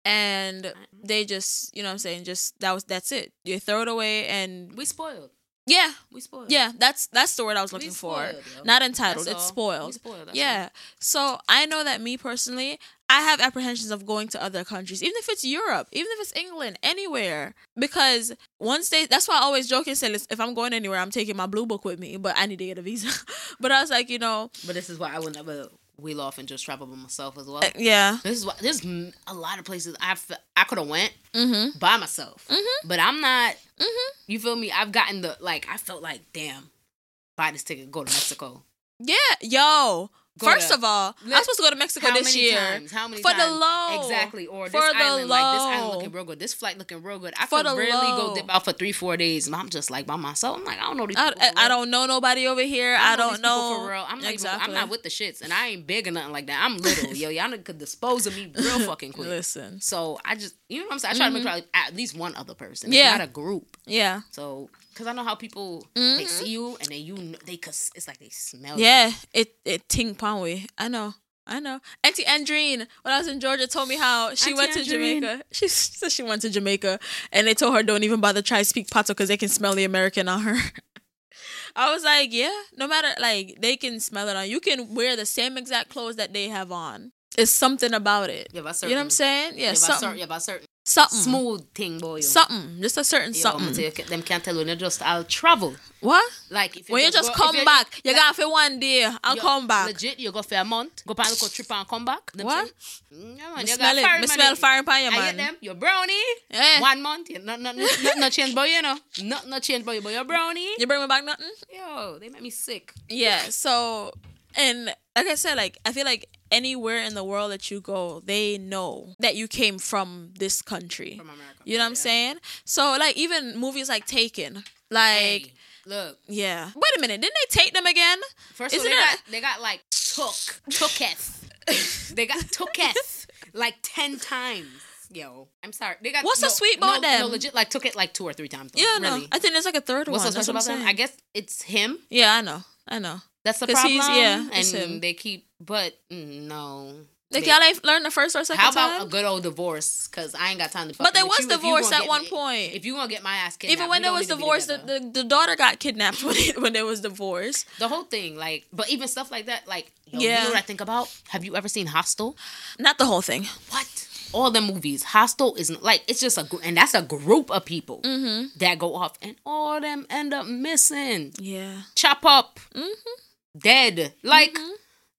And they just, you know what I'm saying, just that was that's it. You throw it away and we spoiled. Yeah, we spoiled. Yeah, that's that's the word I was looking spoiled, for. Yo. Not entitled. That's it's all. Spoiled. We spoiled yeah. All. So I know that me personally, I have apprehensions of going to other countries, even if it's Europe, even if it's England, anywhere. Because once they, that's why I always joke and say, if I'm going anywhere, I'm taking my blue book with me, but I need to get a visa. But I was like, you know. But this is why I would never wheel off and just travel by myself as well. Uh, yeah. This is why there's a lot of places I I could have went mm-hmm. by myself, mm-hmm. but I'm not. Mm-hmm. You feel me? I've gotten the, like, I felt like, damn, buy this ticket, go to Mexico. Yeah, yo. Go First to, of all, I was supposed to go to Mexico how this many year. Times? How many For times? For the low. Exactly. Or for this island, low. Like, this island looking real good. This flight looking real good. I for could barely go dip out for three, four days. And I'm just like by myself. I'm like, I don't know these I, people. I, I don't know nobody over here. I, I don't know. These know. People for real. I'm not, exactly. even, I'm not with the shits. And I ain't big or nothing like that. I'm little. Yo, y'all could dispose of me real fucking quick. Listen. So I just, you know what I'm saying? I try mm-hmm. to make sure I, at least one other person. Yeah. It's not a group. Yeah. So. Because I know how people, mm-hmm. they see you and then you, know, they it's like they smell yeah, you. Yeah, it, it ting pong way. I know, I know. Auntie Andrine, when I was in Georgia, told me how she Auntie went to Andrine. Jamaica. She said she went to Jamaica and they told her don't even bother try to speak Pato because they can smell the American on her. I was like, yeah, no matter, like, they can smell it on you. You can wear the same exact clothes that they have on. It's something about it. Yeah, certain, you know what I'm saying? Yeah, yeah something. Cer- yeah, about certain. Something. Smooth thing, boy. Yo. Something. Just a certain yo, something. Yo, you, them can't tell when you just, I'll travel. What? Like, if you when you just go, come you, back, you like, got for one day, I'll yo, come back. Legit, you go for a month, go pan, go trip and come back. Them what? Saying, yeah, man, you smell got it. Me smell fire pan, you man. I get them, you're brownie. Yeah. One month, you're not, not, not, not change, boy, you know. Not, not change, boy, but you're brownie. You bring me back nothing? Yo, they make me sick. Yeah, so, and like I said, like, I feel like anywhere in the world that you go, they know that you came from this country. From America. You know what yeah. I'm saying? So, like, even movies like Taken, like... Hey, look. Yeah. Wait a minute. Didn't they take them again? First Isn't of all, they, got, they got, like, took. Tooketh. They got tooketh. Like, ten times. Yo. I'm sorry. They got... What's no, so sweet about no, them? No, legit, like, took it, like, two or three times. Though. Yeah, no. Really. I think there's, like, a third What's one. What's so special That's about them? I guess it's him. Yeah, I know. I know. That's the problem. He's, yeah, and him. They keep, but no. Like, they, y'all ain't learn the first or second how time? How about a good old divorce? Because I ain't got time to fuck. But they was you, divorced at one me, point. If you want to get my ass kidnapped. Even when there was divorce, the, the, the daughter got kidnapped when, it, when there was divorce. The whole thing, like, but even stuff like that, like, yo, yeah. You know what I think about? Have you ever seen Hostel? Not the whole thing. What? All the movies. Hostel isn't, like, it's just a group, and that's a group of people mm-hmm. that go off, and all of them end up missing. Yeah. Chop up. Mm-hmm. Dead. Like, mm-hmm.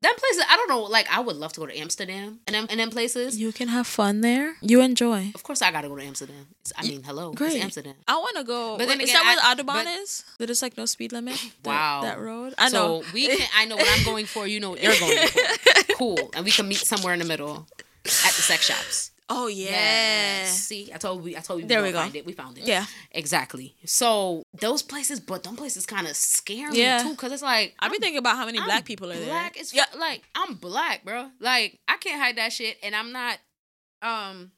them places, I don't know, like, I would love to go to Amsterdam and them, and them places. You can have fun there. You enjoy. Of course I gotta go to Amsterdam. It's, I mean, hello. Great. It's Amsterdam. I want to go. But then is again, that I, where the Autobahn is? That it's like no speed limit? The, wow. That road? I know. So, we can, I know what I'm going for, you know what you're going for. Cool. And we can meet somewhere in the middle at the sex shops. Oh, yeah. Yes. See, I told we I told you there we go. Find it. We found it. Yeah. Exactly. So, those places, but them places kind of scare me, yeah. too, because it's like... I be thinking about how many I'm black people are black there. Black is... Yeah. Like, I'm black, bro. Like, I can't hide that shit, and I'm not... um,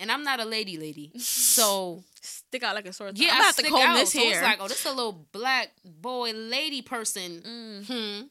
And I'm not a lady lady. So... Stick out like a sore thumb. Yeah, I'm I have to comb this hair. So it's like, oh, this is a little black boy lady person. Mm-hmm.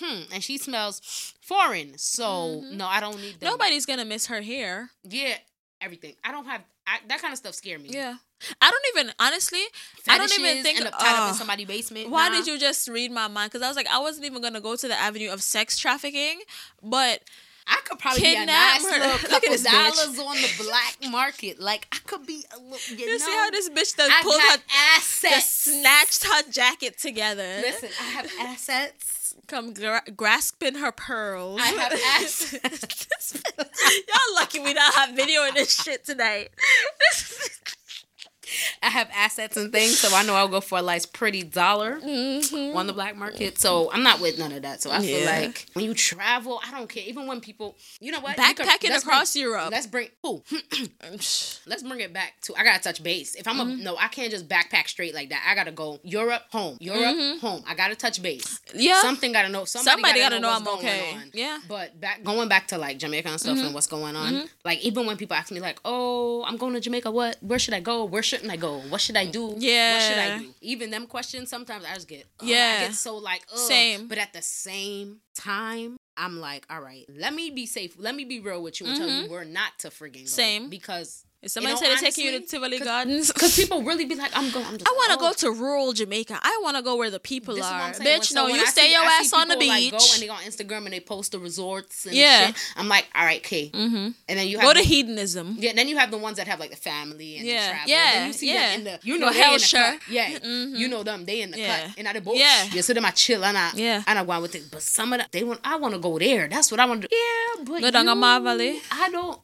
Hmm, and she smells foreign, so mm-hmm. no, I don't need that. Nobody's gonna miss her hair. Yeah, everything. I don't have I, that kind of stuff. Scare me. Yeah, I don't even honestly. Fetishes, I don't even think. End up tied uh, up in somebody's basement. Why nah. did you just read my mind? Because I was like, I wasn't even gonna go to the avenue of sex trafficking, but I could probably be a nice her. Little couple dollars bitch. On the black market. Like I could be a little. You, you know, see how this bitch does pull her assets, snatched her jacket together. Listen, I have assets. Come gra- grasping her pearls. I have access. Y'all lucky we don't have video in this shit tonight. I have assets and things, so I know I'll go for a nice pretty dollar mm-hmm. on the black market. So I'm not with none of that. So I yeah. feel like when you travel, I don't care. Even when people, you know what? Backpacking can, across bring, Europe. Let's bring, ooh, let's bring it back to, I got to touch base. If I'm mm-hmm. a, no, I can't just backpack straight like that. I got to go Europe, home. Europe, mm-hmm. home. I got to touch base. Yeah. Something got to know. Somebody, somebody got to know, know I'm okay. On. Yeah. But back, going back to like Jamaica and stuff mm-hmm. and what's going on. Mm-hmm. Like even when people ask me like, oh, I'm going to Jamaica. What? Where should I go? Where should I go? What should I do? Yeah. What should I do? Even them questions, sometimes I just get, oh, yeah. I get so like, oh. Same. But at the same time, I'm like, all right, let me be safe. Let me be real with you and mm-hmm. tell you where not to friggin' go. Same. Because... If somebody you know, said they're taking you to Tivoli cause, Gardens. Because people really be like, I'm going. I'm just, I want to oh. go to rural Jamaica. I want to go where the people this are. Saying, bitch, no, you I stay see, your I ass on the beach. Like, go and they go on Instagram and they post the resorts and yeah. shit. I'm like, all right, okay. Mm-hmm. And then you have... Go to hedonism. Yeah, and then you have the ones that have like the family and yeah. the travel. Yeah, then you see yeah. them in the... You know, no hell sure. The yeah, mm-hmm. you know them. They in the yeah. cut. And I the boat. Yeah. You see them, I chill and I... Yeah. And I go with it. But some of them, they want... I want to go there. That's what I want to do. Yeah, but go down to my valley. I don't...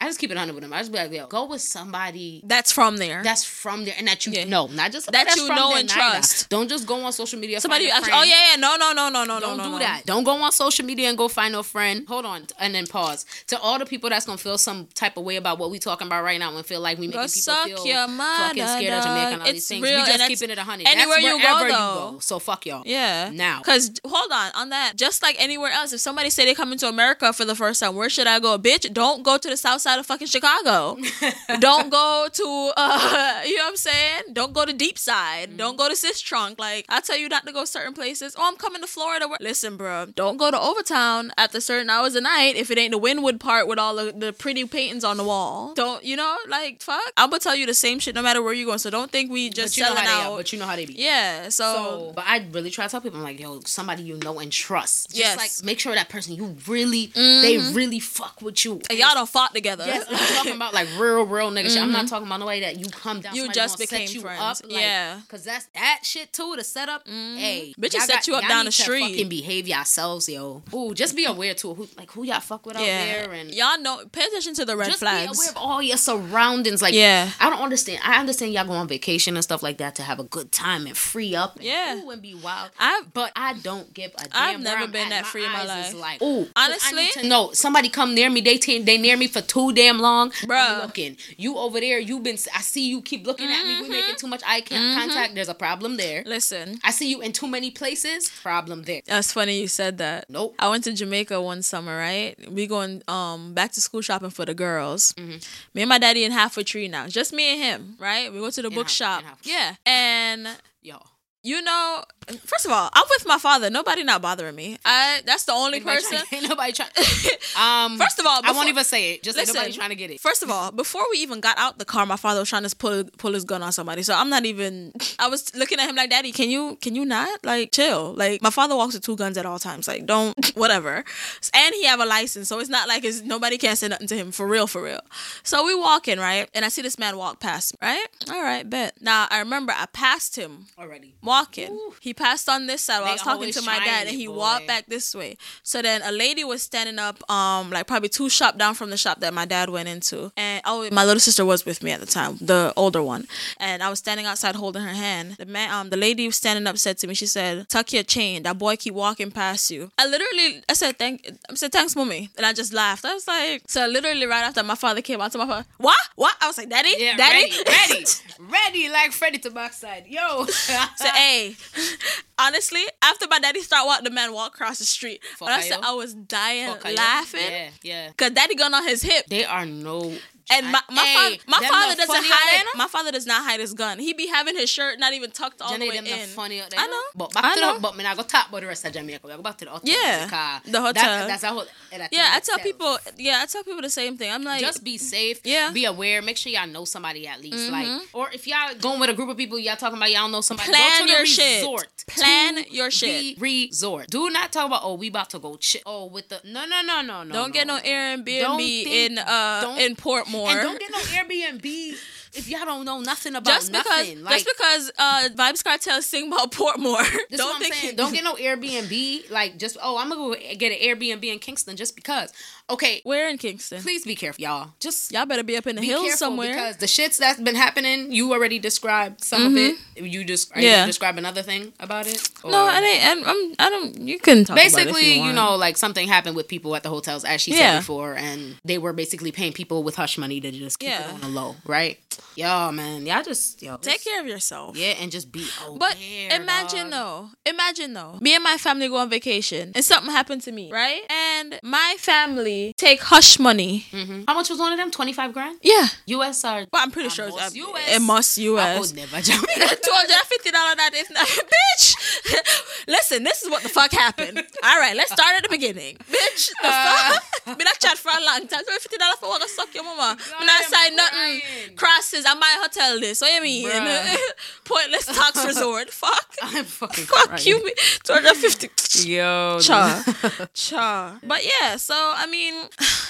I just keep it one hundred with them. I just be like, go with somebody that's from there that's from there and that you yeah. know not just that you know and trust. Don't just go on social media somebody ask, oh yeah, yeah no no no no no don't no, do no. that don't go on social media and go find no friend hold on and then pause to all the people that's gonna feel some type of way about what we talking about right now and feel like we making go people feel mother, fucking scared of Jamaica and all these things real, we just keeping it one hundred anywhere that's you go, though. You go so fuck y'all yeah now cause hold on on that just like anywhere else if somebody say they coming to America for the first time where should I go bitch don't go to the south side of fucking Chicago Don't go to, uh, you know what I'm saying? Don't go to Deep Side. Mm-hmm. Don't go to Sis Trunk. Like, I tell you not to go certain places. Oh, I'm coming to Florida. Listen, bro, don't go to Overtown after certain hours of night if it ain't the Wynwood part with all the, the pretty paintings on the wall. Don't, you know, like, fuck. I'm going to tell you the same shit no matter where you're going. So don't think we just selling out. Are, but you know how they be. Yeah, so. so. But I really try to tell people, I'm like, yo, somebody you know and trust. Just, yes. like, make sure that person you really, mm-hmm. they really fuck with you. And y'all don't fought together. Yes, I'm talking about, like, real, real nigga mm-hmm. shit. I'm not talking about nobody that you come down. You just became you friends. Up, like, yeah. Because that's that shit, too, the setup. Mm-hmm. Hey. Bitches set you up down the street. Y'all fucking behave yourselves, yo. Ooh, just be aware, too. Who, like, who y'all fuck with out yeah. there. And y'all know, pay attention to the red just flags. Just be aware of all your surroundings. Like, yeah. I don't understand. I understand y'all go on vacation and stuff like that to have a good time and free up. And yeah. Ooh, and be wild. I've, but I don't give a damn. I've never I'm been at. That my free in my life. Like, ooh. Honestly. No, somebody come near me. They t- they near me for too damn long. Bro. Looking. You over there, you been, I see you keep looking mm-hmm. at me. We're making too much eye mm-hmm. contact. There's a problem there. Listen. I see you in too many places. Problem there. That's funny you said that. Nope. I went to Jamaica one summer, right? We going um back to school shopping for the girls. Mm-hmm. Me and my daddy in half a tree now. Just me and him, right? We go to the bookshop. Yeah. And yo. You know, first of all, I'm with my father. Nobody not bothering me. I that's the only ain't person. Trying, ain't nobody trying. Um, first of all, before, I won't even say it. Just listen, like nobody trying to get it. First of all, before we even got out the car, my father was trying to pull pull his gun on somebody. So I'm not even. I was looking at him like, Daddy, can you can you not like chill? Like my father walks with two guns at all times. Like don't whatever. And he have a license, so it's not like it's nobody can't say nothing to him for real, for real. So we walking right, and I see this man walk past. Right, all right, bet. Now I remember I passed him already. Walking. Ooh. He passed on this side while I was talking to my dad and he boy. walked back this way. So then a lady was standing up um like probably two shop down from the shop that my dad went into. And oh my little sister was with me at the time, the older one. And I was standing outside holding her hand. The man um the lady standing up said to me, she said, "Tuck your chain. That boy keep walking past you." I literally I said thank I said thanks mommy. And I just laughed. I was like, so literally right after my father came out to my father, what? What? I was like, Daddy? Yeah, Daddy? Ready, ready. Ready like Freddy to backside. Yo. So hey, honestly, after my daddy start walking, the man walked across the street. But I said I was dying laughing. Yeah, yeah. Cause daddy gun on his hip. They are no. And my my, hey, fa- my father doesn't hide. Atlanta? My father does not hide his gun. He be having his shirt not even tucked all Janae, the way them in. Funny I know. But back I to know. The, but man, I go talk about the rest of Jamaica. We go back to the hotel. Yeah, the hotel. That, that's a whole. That yeah, I tell itself. people. Yeah, I tell people the same thing. I'm like, just be safe. Yeah. Be aware. Make sure y'all know somebody at least. Mm-hmm. Like, or if y'all going with a group of people, y'all talking about y'all don't know somebody. Plan go to your shit. Plan to your shit. Resort. Do not talk about oh we about to go chill. Oh with the no no no no no. Don't no, get no Airbnb don't in uh in Portmore. And don't get no Airbnb if y'all don't know nothing about just because, nothing. Like, just because uh, Vibes Cartel sing about Portmore. Don't think he, don't get no Airbnb. Like, just, oh, I'm going to go get an Airbnb in Kingston just because. Okay. Where in Kingston? Please be careful, y'all. Just y'all better be up in the hills somewhere. Because the shits that's been happening, you already described some mm-hmm. of it. You just are yeah. you describe another thing about it? Or? No, I didn't. I'm, I don't. You couldn't talk basically, about it. Basically, you, you know, like something happened with people at the hotels, as she yeah. said before, and they were basically paying people with hush money to just keep yeah. it on the low, right? Yo, man, y'all just yo take just, care of yourself. Yeah, and just be aware. But imagine dog. though, imagine though, me and my family go on vacation, and something happened to me, right? And my family. Take hush money. Mm-hmm. How much was one of them? twenty-five grand? Yeah. U S are... Well, I'm pretty sure it's... U S. It must U S. I would never jump. two hundred fifty dollars that is not... Bitch! Listen, this is what the fuck happened. All right, let's start at the beginning. Bitch, the uh, fuck? Been a chat for a long time. two hundred fifty dollars for what? I suck your mama. I'm not sign nothing. Crosses. I might hotel this. What do you mean? Pointless Talks Resort. Fuck. I'm fucking Fuck crying. You. two hundred fifty dollars. Yo. Cha. Cha. But yeah, so, I mean... I mean,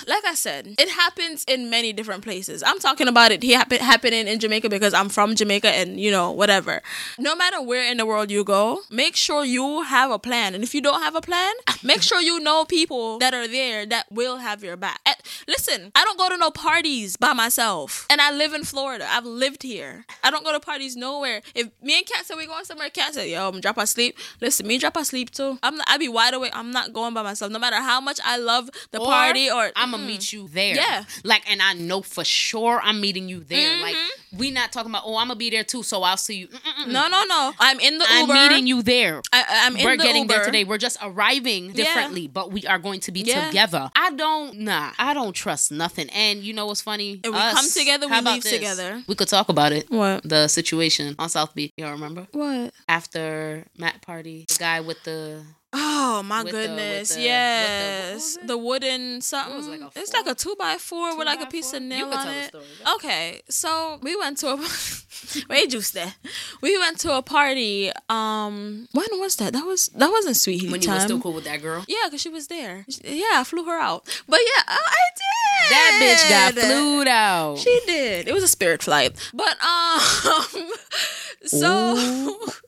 like I said, it happens in many different places. I'm talking about it ha- happening in Jamaica because I'm from Jamaica and, you know, whatever. No matter where in the world you go, make sure you have a plan. And if you don't have a plan, make sure you know people that are there that will have your back. And listen, I don't go to no parties by myself. And I live in Florida. I've lived here. I don't go to parties nowhere. If me and Kat say we going somewhere, Kat say, yo, I'm drop asleep. Listen, me drop asleep too. I'm not, I be wide awake. I'm not going by myself. No matter how much I love the party. Or, or I'm gonna mm. meet you there. Yeah. Like, and I know for sure I'm meeting you there. Mm-hmm. Like, We not talking about, oh, I'm gonna be there too, so I'll see you. Mm-mm-mm. No, no, no. I'm in the Uber. I'm meeting you there. I, I'm in We're the Uber. We're getting there today. We're just arriving differently, yeah. but we are going to be yeah. together. I don't, nah, I don't trust nothing. And you know what's funny? If we Us, come together, we leave this? together. We could talk about it. What? The situation on South Beach. Y'all remember? What? After Matt party, the guy with the... Oh my with goodness! The, the, yes, the, the wooden something. It was like a it's like a two by four two with like a piece four? of nail you on it. Story, okay, so we went to a wait, juice there. We went to a party. Um, when was that? That was that wasn't Sweet Heat when time. You were still cool with that girl. Yeah, cause she was there. She, yeah, I flew her out. But yeah, oh, I did. That bitch got flew out. She did. It was a spirit flight. But um, so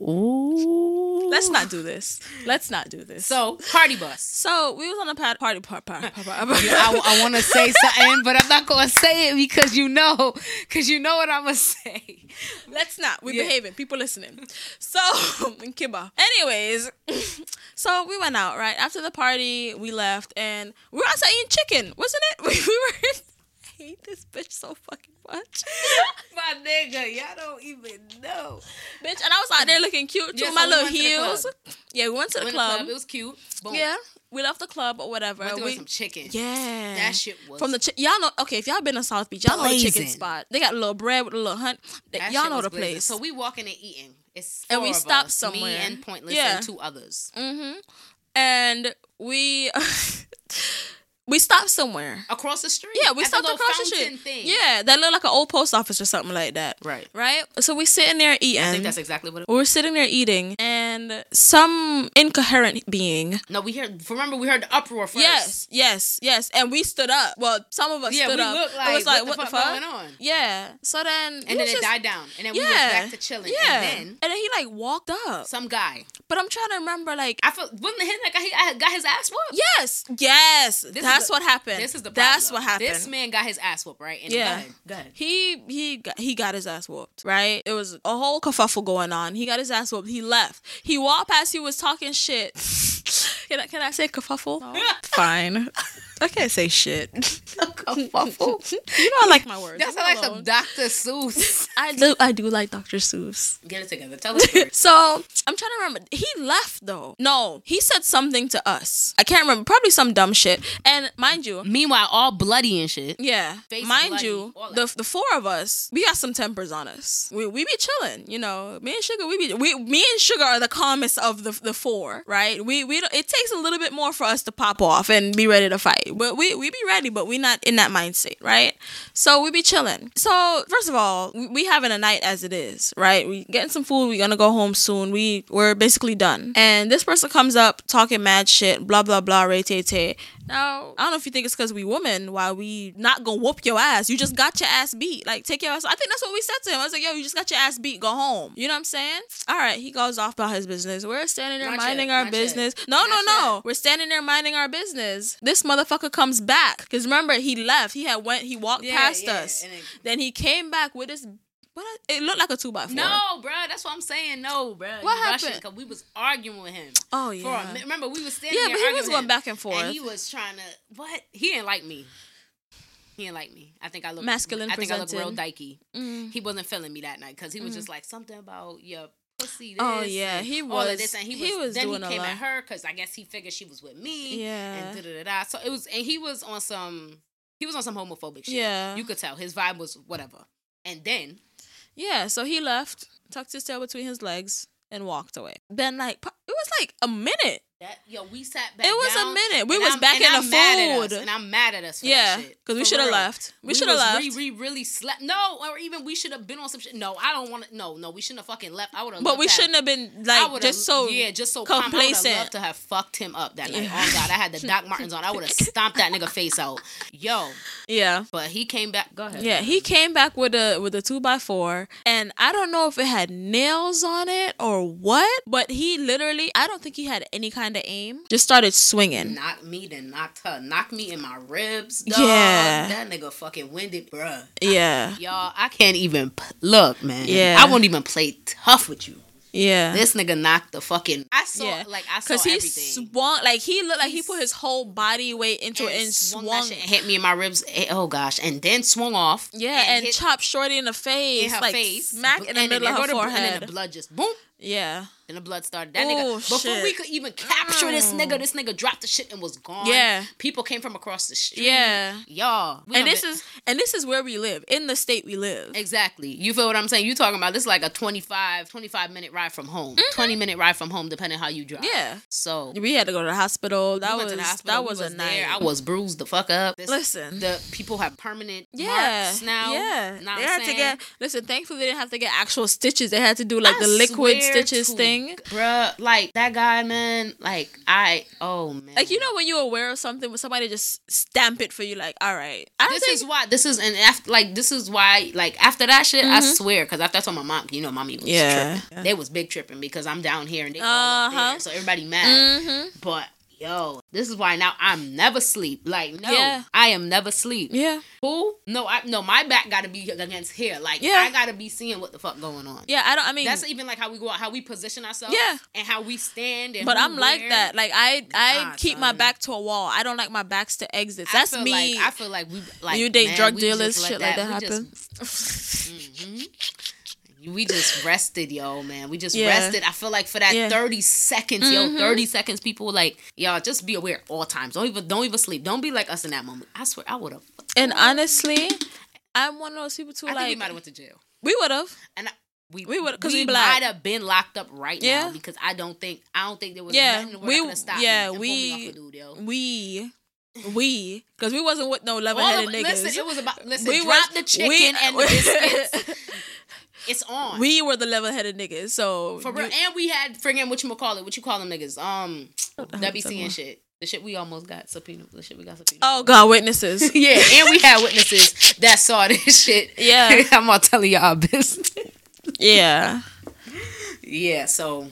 ooh, ooh. let's not do this. Let's not. do this. So, party bus. So, we was on a pad- party party party. party, party. Yeah, I, I want to say something, but I'm not going to say it because you know, because you know what I'm going to say. Let's not. We're yeah. behaving. People listening. So, Kiba. Anyways, so we went out, right? After the party, we left and we were outside eating chicken, wasn't it? We, we were... I hate this bitch so fucking much. My nigga, y'all don't even know. Bitch, and I was out there looking cute too. Yeah, my so little we heels. Yeah, we went to the, went club. the club. It was cute. Boom. Yeah. We left the club or whatever. Went to we, some chicken. Yeah. That shit was... From the chi- y'all know... Okay, if y'all been to South Beach, y'all blazing. know the chicken spot. They got a little bread with a little hunt. That y'all know the blazing. place. So we walking and eating. It's four And we stopped somewhere. Me and Pointless yeah. and two others. Mm-hmm. And we... We stopped somewhere. Across the street? Yeah, we At stopped the across the street. Thing. Yeah, that looked like an old post office or something like that. Right. Right? So we're sitting there eating. I think that's exactly what it was. We're sitting there eating, and some incoherent being. No, we heard, remember, we heard the uproar first. Yes, yes, yes. And we stood up. Well, some of us yeah, stood up. Yeah, we looked like, it was like, what, what the fuck? What the fuck going on? Yeah. So then. And then it just, died down. And then yeah, we went back to chilling. Yeah. And then. And then he, like, walked up. Some guy. But I'm trying to remember, like. I felt, wasn't him like I got his ass whooped? Yes, yes. This That's That's what happened. This is the problem. That's what happened. This man got his ass whooped, right? And yeah. Go ahead. He he got, he got his ass whooped, right? It was a whole kerfuffle going on. He got his ass whooped. He left. He walked past. He was talking shit. Can I, can I say kerfuffle? No. Fine. I can't say shit. Kerfuffle. You know I like my words. That's like some Doctor Seuss. I do. I do like Doctor Seuss. Get it together. Tell us. So I'm trying to remember. He left though. No, he said something to us. I can't remember. Probably some dumb shit. And mind you, meanwhile, all bloody and shit. Yeah. Face mind bloody, you, the the four of us, we got some tempers on us. We we be chilling, you know. Me and Sugar, we be we me and Sugar are the calmest of the the four, right? We we it takes a little bit more for us to pop off and be ready to fight. But we, we be ready, but we not in that mindset, right? So we be chilling. So first of all, we, we having a night as it is, right? We getting some food. We gonna go home soon. We we're basically done. And this person comes up talking mad shit, blah blah blah, ray tay tay. Now I don't know if you think it's because we women, why we not gonna whoop your ass? You just got your ass beat. Like take your ass. I think that's what we said to him. I was like, yo, you just got your ass beat. Go home. You know what I'm saying? All right. He goes off about his business. We're standing there not minding yet, our business. Yet. No, not no, yet. no. We're standing there minding our business. This motherfucker comes back because remember he left. He had went. He walked yeah, past yeah, us. It, then he came back with his. What a, it looked like a two by four. No, bro. That's what I'm saying. No, bro. What you happened? Because we was arguing with him. Oh yeah. For a, remember we was standing. Yeah, there but he was going him, back and forth. And he was trying to. What? He didn't like me. He didn't like me. I think I looked masculine. I think presented. I looked real dykey. Mm. He wasn't feeling me that night because he was mm. just like something about your. This oh yeah, he was. All of this and he was. He was then doing he came a lot. At her because I guess he figured she was with me. Yeah. And da da da da. So it was, and he was on some. He was on some homophobic shit. Yeah. You could tell his vibe was whatever. And then, yeah. So he left, tucked his tail between his legs, and walked away. Then like it was like a minute. That, yo, we sat back. It was down, a minute. We was I'm, back in I'm the mad food, at us, and I'm mad at us for yeah, that shit. Yeah, because we should have left. We, we should have left. We re, re, really slept. No, or even we should have been on some shit. No, I don't want to. No, no, we shouldn't have fucking left. I would have. But we that. shouldn't have been like just so yeah, just so complacent. I would love to have fucked him up that night. Yeah. Oh God, I had the Doc Martens on. I would have stomped that nigga face out. Yo. Yeah. But he came back. Go ahead. Yeah, he came back with a with a two by four, and I don't know if it had nails on it or what, but he literally, I don't think he had any kind. The aim just started swinging. Knock me, then knocked her. Knock me in my ribs. Dog. Yeah, that nigga fucking winded, bruh. Yeah, I, y'all, I can't even look, man. Yeah, I won't even play tough with you. Yeah. This nigga knocked the fucking... I saw, yeah. like, I saw everything. Because he swung... Like, he looked like he put his whole body weight into and it and swung... swung that shit and hit me in my ribs. Oh, gosh. And then swung off. Yeah, and, and hit, chopped Shorty in the face. In her like, face. Smack in the middle of her forehead. And then the blood just... Boom. Yeah. And the blood started. That Ooh, nigga... Before shit. we could even capture mm. this nigga, this nigga dropped the shit and was gone. Yeah. People came from across the street. Yeah. Y'all. And this been... is... And this is where we live. In the state we live. Exactly. You feel what I'm saying? You talking about this like a twenty-five, twenty-five minute ride from home. Mm-hmm. twenty minute ride from home, depending how you drive. Yeah. So we had to go to the hospital. That we was the hospital. That was, was a night. I was bruised the fuck up. This, listen, the people have permanent yeah. marks now. Yeah. Know they what had I'm to get. Listen, thankfully they didn't have to get actual stitches. They had to do like I the liquid stitches to, thing. Bruh, like that guy, man. Like I, oh man. Like you know when you're aware of something, when somebody just stamp it for you, like all right. I this think... is why. This is and after like this is why like after that shit, mm-hmm. I swear, because after I told my mom, you know, mommy was yeah. tripping. Yeah. They was big tripping because I'm down here and they all uh-huh. up there, so everybody mad. Mm-hmm. But yo, this is why now I'm never sleep. Like no, yeah. I am never sleep. Yeah. Who? No, I no. My back gotta be against here. Like yeah. I gotta be seeing what the fuck going on. Yeah, I don't. I mean, that's even like how we go out, how we position ourselves. Yeah. And how we stand. And but I'm wear. like that. Like I, I nah, keep son. my back to a wall. I don't like my backs to exits. That's I me. Like, I feel like we like you date man, drug dealers. Shit like that, like that happen. Mm-hmm. We just rested, yo, man. We just yeah. rested. I feel like for that yeah. thirty seconds, mm-hmm. yo, thirty seconds, people like, y'all, just be aware at all times. Don't even don't even sleep. Don't be like us in that moment. I swear, I would have. And honestly, I'm one of those people too, I like... I think we might have went to jail. We would have. And I, we, we would because we, we might have been locked up right yeah. now because I don't think, I don't think there was yeah. nothing we, to stop yeah, me. We, me off dude, we... We, because we wasn't with no level-headed niggas. Listen, it was about, listen, we drop was, the chicken we, and the biscuits. It's on. We were the level-headed niggas, so. For real, and we had friggin' what you call it, what you call them niggas, um, W C and shit. The shit we almost got subpoena. The shit we got subpoena. Oh, God, witnesses. Yeah, and we had witnesses that saw this shit. Yeah. I'm all telling y'all business. Yeah. Yeah, so.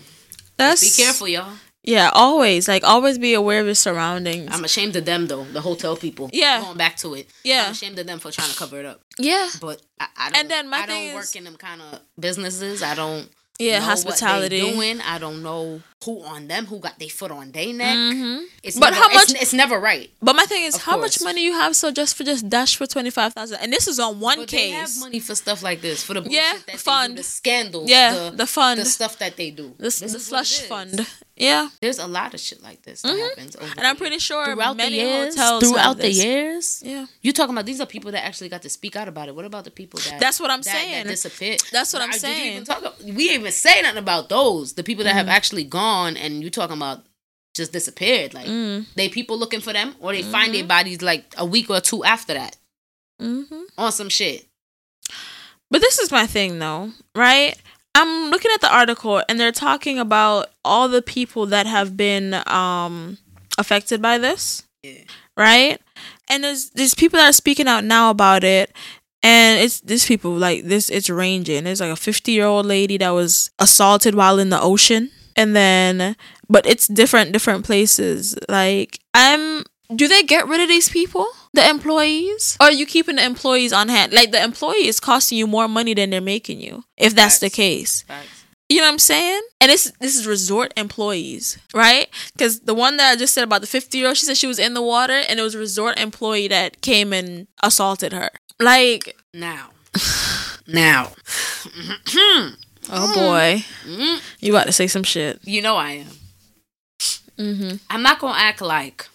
That's... Be careful, y'all. Yeah, always. Like, always be aware of your surroundings. I'm ashamed of them, though. The hotel people. Yeah. Going back to it. Yeah. I'm ashamed of them for trying to cover it up. Yeah. But I, I don't, and then my I thing don't work is... in them kind of businesses. I don't yeah, know hospitality. what they're doing. I don't know who on them, who got their foot on their neck. Mm-hmm. It's but never, how much... It's, it's never right. But my thing is, of how course. much money you have so just for just dash for twenty-five thousand dollars? And this is on one but case. They have money for stuff like this. For the bullshit yeah, that fund. they do, the scandals. Yeah, the, the fund. The stuff that they do. The, this the slush fund. Yeah. There's a lot of shit like this that mm-hmm. happens over And I'm pretty sure throughout many the years, hotels Throughout the years? Yeah. You're talking about these are people that actually got to speak out about it. What about the people that... That's what I'm that, saying. That disappeared. That's what I'm Did saying. Even talk about, we didn't even say nothing about those. The people that mm-hmm. have actually gone and you talking about just disappeared. Like, mm-hmm. they people looking for them or they mm-hmm. find their bodies like a week or two after that. Mm-hmm. On some shit. But this is my thing though, right? I'm looking at the article and they're talking about all the people that have been um, affected by this, yeah. right? And there's there's people that are speaking out now about it, and it's these people like this. It's ranging. There's like a fifty year old lady that was assaulted while in the ocean, and then but it's different different places. Like I'm. Do they get rid of these people, the employees? Or are you keeping the employees on hand? Like, the employee is costing you more money than they're making you, if that's Facts. the case. Facts. You know what I'm saying? And this, this is resort employees, right? Because the one that I just said about the fifty-year-old, she said she was in the water, and it was a resort employee that came and assaulted her. Like... Now. now. Oh, boy. Mm. You about to say some shit. You know I am. Mm-hmm. I'm not going to act like...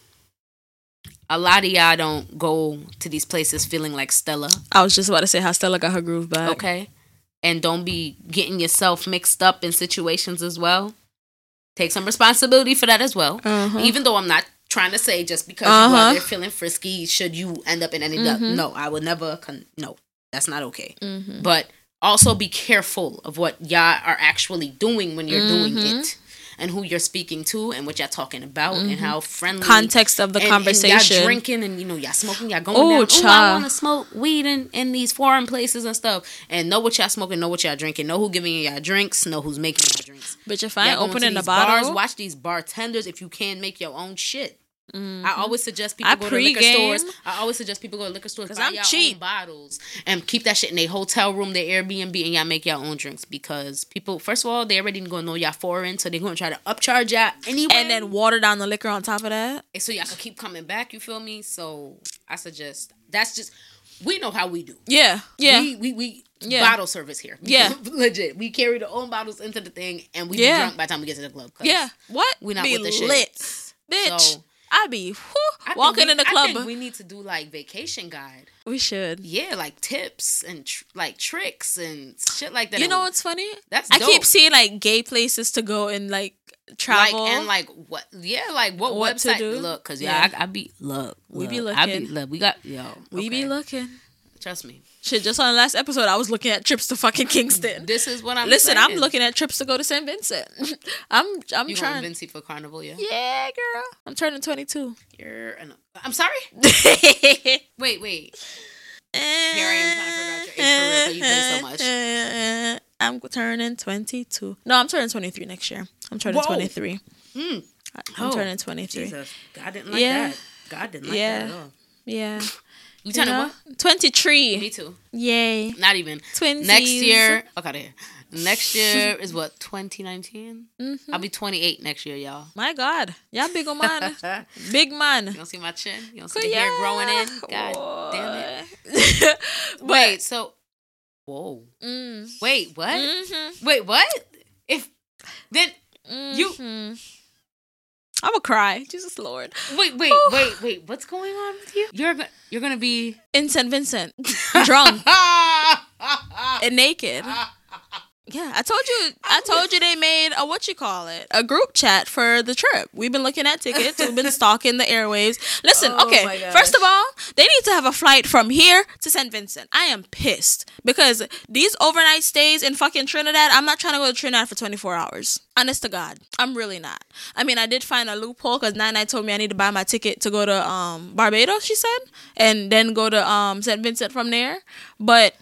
A lot of y'all don't go to these places feeling like Stella. I was just about to say how Stella got her groove back. Okay. And don't be getting yourself mixed up in situations as well. Take some responsibility for that as well. Uh-huh. Even though I'm not trying to say just because uh-huh. you are there feeling frisky, should you end up in any... Mm-hmm. Du- no, I would never... Con- no, that's not okay. Mm-hmm. But also be careful of what y'all are actually doing when you're mm-hmm. doing it. And who you're speaking to and what y'all talking about mm-hmm. and how friendly. Context of the and, conversation. And y'all drinking and, you know, y'all smoking, y'all going Ooh, down. Child. Ooh, I want to smoke weed in, in these foreign places and stuff. And know what y'all smoking, know what y'all drinking, know who giving y'all drinks, know who's making y'all drinks. But if I ain't opening the bottle. Bars, watch these bartenders if you can make your own shit. Mm-hmm. I always suggest people I go pre-game. to liquor stores. I always suggest people go to liquor stores, buy I'm y'all cheap. own bottles, and keep that shit in their hotel room, their Airbnb, and y'all make y'all own drinks, because people, first of all, they already gonna know y'all foreign, so they gonna try to upcharge y'all anyway, and then water down the liquor on top of that, and so y'all can keep coming back. You feel me? So I suggest that's just we know how we do. Yeah, yeah. We we we yeah. bottle service here. Yeah, legit. We carry the own bottles into the thing, and we yeah. be drunk by the time we get to the club. Yeah, what? We not be with the shit, lit, bitch. So, I be whew, walking I we, in the club. I think we need to do like vacation guide. We should. Yeah, like tips and tr- like tricks and shit like that. You know what's funny? That's dope. I keep seeing like gay places to go and like travel. Like, and like what? Yeah, like what, what website to do? Look? Because yeah, yeah. I, I be look. We look, be looking. I be look. We got yo. We okay. be looking. Trust me. Shit, just on the last episode, I was looking at trips to fucking Kingston. This is what I'm Listen, saying. I'm looking at trips to go to Saint Vincent. I'm I'm you trying. You Vincent for Carnival, yeah? Yeah, girl. I'm turning twenty-two. You're an... I'm sorry? wait, wait. Here I am trying to figure out your age for real, but you've been so much. I'm turning twenty-two. No, I'm turning twenty-three next year. I'm turning Whoa. twenty-three. Mm. I'm oh, turning twenty-three. Jesus. God didn't like yeah. that. God didn't like yeah. that at all. Yeah. You turning yeah. what? twenty-three. Me too. Yay. Not even. twenty. Next year. Fuck out of here. Next year is what? twenty nineteen? Mm-hmm. I'll be twenty-eight next year, y'all. My God. Y'all big old man. Big man. You don't see my chin? You don't see the yeah. hair growing in? God Whoa. Damn it. but, Wait, so. Whoa. Mm. Wait, what? Mm-hmm. Wait, what? If. Then. Mm-hmm. You. I'm gonna cry. Jesus Lord. Wait, wait, Ooh. wait, wait. What's going on with you? You're go- you're gonna be in Saint Vincent, drunk and naked. Yeah, I told you. I told you they made a what you call it a group chat for the trip. We've been looking at tickets. We've been stalking the airwaves. Listen, oh okay. First of all, they need to have a flight from here to Saint Vincent. I am pissed because these overnight stays in fucking Trinidad. I'm not trying to go to Trinidad for twenty-four hours. Honest to God, I'm really not. I mean, I did find a loophole because Nai Nai told me I need to buy my ticket to go to um Barbados. She said, and then go to um Saint Vincent from there, but.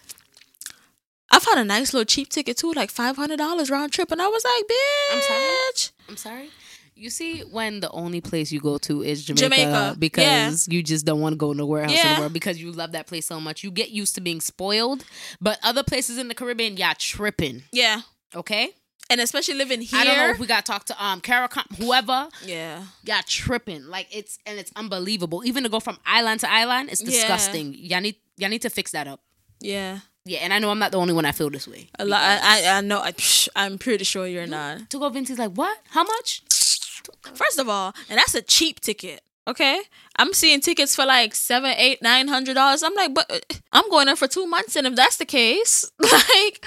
I found a nice little cheap ticket too, like five hundred dollars round trip. And I was like, bitch. I'm sorry. I'm sorry. You see, when the only place you go to is Jamaica, Jamaica. because yeah. you just don't want to go nowhere else yeah. in the world because you love that place so much. You get used to being spoiled. But other places in the Caribbean, y'all tripping. Yeah. Okay? And especially living here. I don't know if we got to talk to um Carol, whoever. Yeah. Y'all tripping. Like, it's, and it's unbelievable. Even to go from island to island, it's disgusting. Yeah. Y'all need, y'all need to fix that up. Yeah. Yeah, and I know I'm not the only one I feel this way. A lot, I, I, I know. I, psh, I'm pretty sure you're not. To go, Vincent's like, what? How much? First of all, and that's a cheap ticket. Okay, I'm seeing tickets for like seven, eight, nine hundred dollars. I'm like, but I'm going there for two months, and if that's the case, like,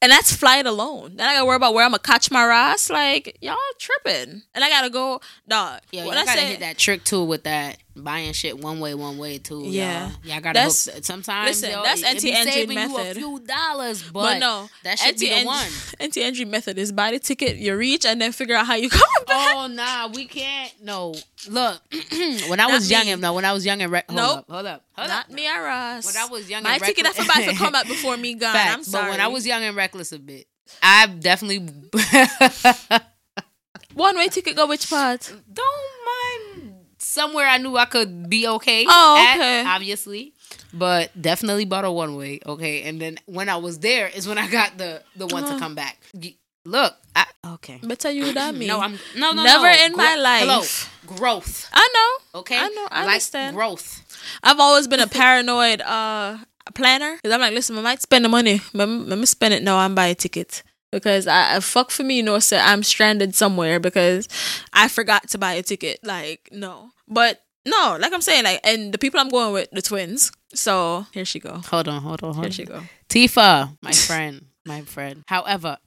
and that's flight alone. Then I gotta worry about where I'm gonna catch my ass. Like, y'all tripping, and I gotta go, dog. Yeah, when I gotta say, hit that trick too with that. Buying shit one way, one way too. Yeah, y'all, y'all gotta. That's, hope sometimes. Listen, yo, that's Auntie Andrine method. You a few dollars, but, but no, that should be the Andri- one. Auntie Andrine method is buy the ticket, you reach, and then figure out how you come back. Oh nah, we can't. No, look. when I Not was me. young, and no, when I was young and re- hold nope. up, hold up, hold Not up. Not me, I Ross. When I was young, my and ticket reckless- I forgot to come up before me gone. Fact, I'm sorry. But when I was young and reckless a bit, I definitely one way ticket go which part? Don't mind. Somewhere I knew I could be okay. Oh, okay. At, obviously. But definitely bought a one-way, okay? And then when I was there is when I got the, the one uh, to come back. Look. I, okay. Better you than me. No, I'm... No, no, Never no. Never in Gro- my life. Hello. Growth. I know. Okay? I know. I like understand. Growth. I've always been a paranoid uh, planner. Because I'm like, listen, I might spend the money. Let me spend it now. I'm buying a ticket. Because I fuck for me, you know, so I'm stranded somewhere because I forgot to buy a ticket. Like, no. But no, like I'm saying, like, and the people I'm going with, the twins. So here she go. Hold on, hold on, hold on. Here she go. Tifa, my friend, my friend. However,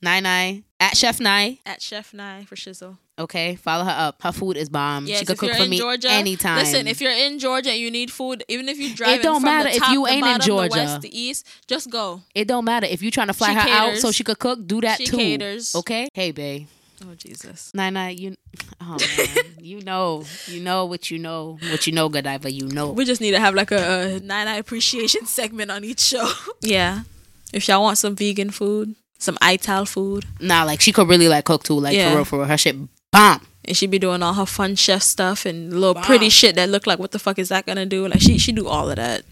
Nai Nai at Chef Nai at Chef Nai for shizzle. Okay, follow her up. Her food is bomb. Yes, she could cook for me Georgia, anytime. Listen, if you're in Georgia and you need food, even if you drive it don't from matter the top, if you ain't the bottom, in Georgia, the west, the east, just go. It don't matter if you trying to fly she her caters. out so she could cook. Do that she too. Caters. Okay, hey babe. Oh Jesus, Nai Nai, you, oh man, you know, you know what you know, what you know, Godiva, you know. We just need to have like a, a Nai Nai appreciation segment on each show. Yeah, if y'all want some vegan food, some Ital food. Nah, like she could really like cook too, like yeah. for real, for real, her shit bomb. and she be doing all her fun chef stuff and little Bomb. pretty shit that look like, what the fuck is that gonna do? Like, she she do all of that.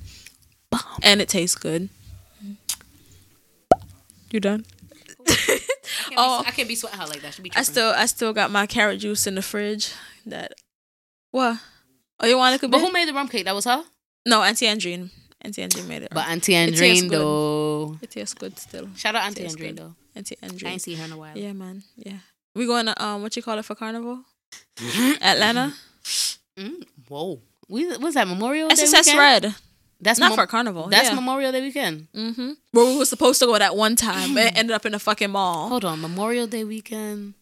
Bomb. And it tastes good. You done? I oh, be, I can't be sweating her like that. She be tripping. I still, I still got my carrot juice in the fridge. That what? Oh, you want to? But bit? Who made the rum cake? That was her. No, Auntie Andrine. Auntie Andrine made it. But Auntie Andrine, it though, it tastes good still. Shout out Auntie Andrine, though. Auntie Andrine. I ain't seen her in a while. Yeah, man. Yeah, we going to um, what you call it for Carnival? Atlanta. Mm-hmm. Whoa, we was that Memorial Day weekend? S S S Red. That's not mem- for Carnival. That's yeah. Memorial Day weekend. Mm-hmm. Where we were supposed to go that one time, but it ended up in a fucking mall. Hold on, Memorial Day weekend.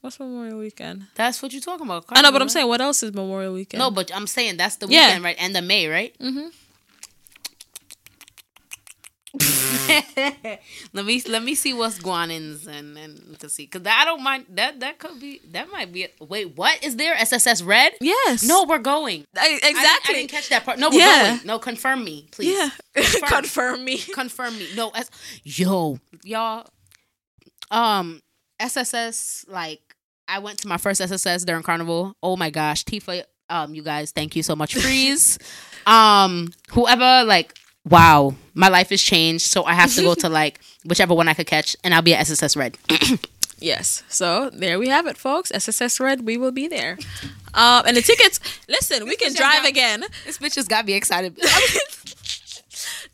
What's Memorial weekend? That's what you're talking about. Carnival, I know, but I'm right? saying, what else is Memorial weekend? No, but I'm saying that's the weekend, yeah. right? End of May, right? Mm-hmm. let me let me see what's guanins and and to see, cause I don't mind that that could be that might be a, wait what is there S S S Red? Yes. No, we're going. I, exactly. I didn't, I didn't catch that part. No, we're yeah. going. No, confirm me, please. Yeah. Confirm, confirm me. Confirm me. No, S- yo y'all. Um, S S S, like I went to my first S S S during Carnival. Oh my gosh, Tifa. Um, you guys, thank you so much. Freeze. um, whoever like. Wow, my life has changed, so I have to go to like whichever one I could catch, and I'll be at S S S Red. Yes, so there we have it, folks. S S S Red, we will be there. Um, and the tickets, listen, this we can drive got, again. This bitch just got me excited.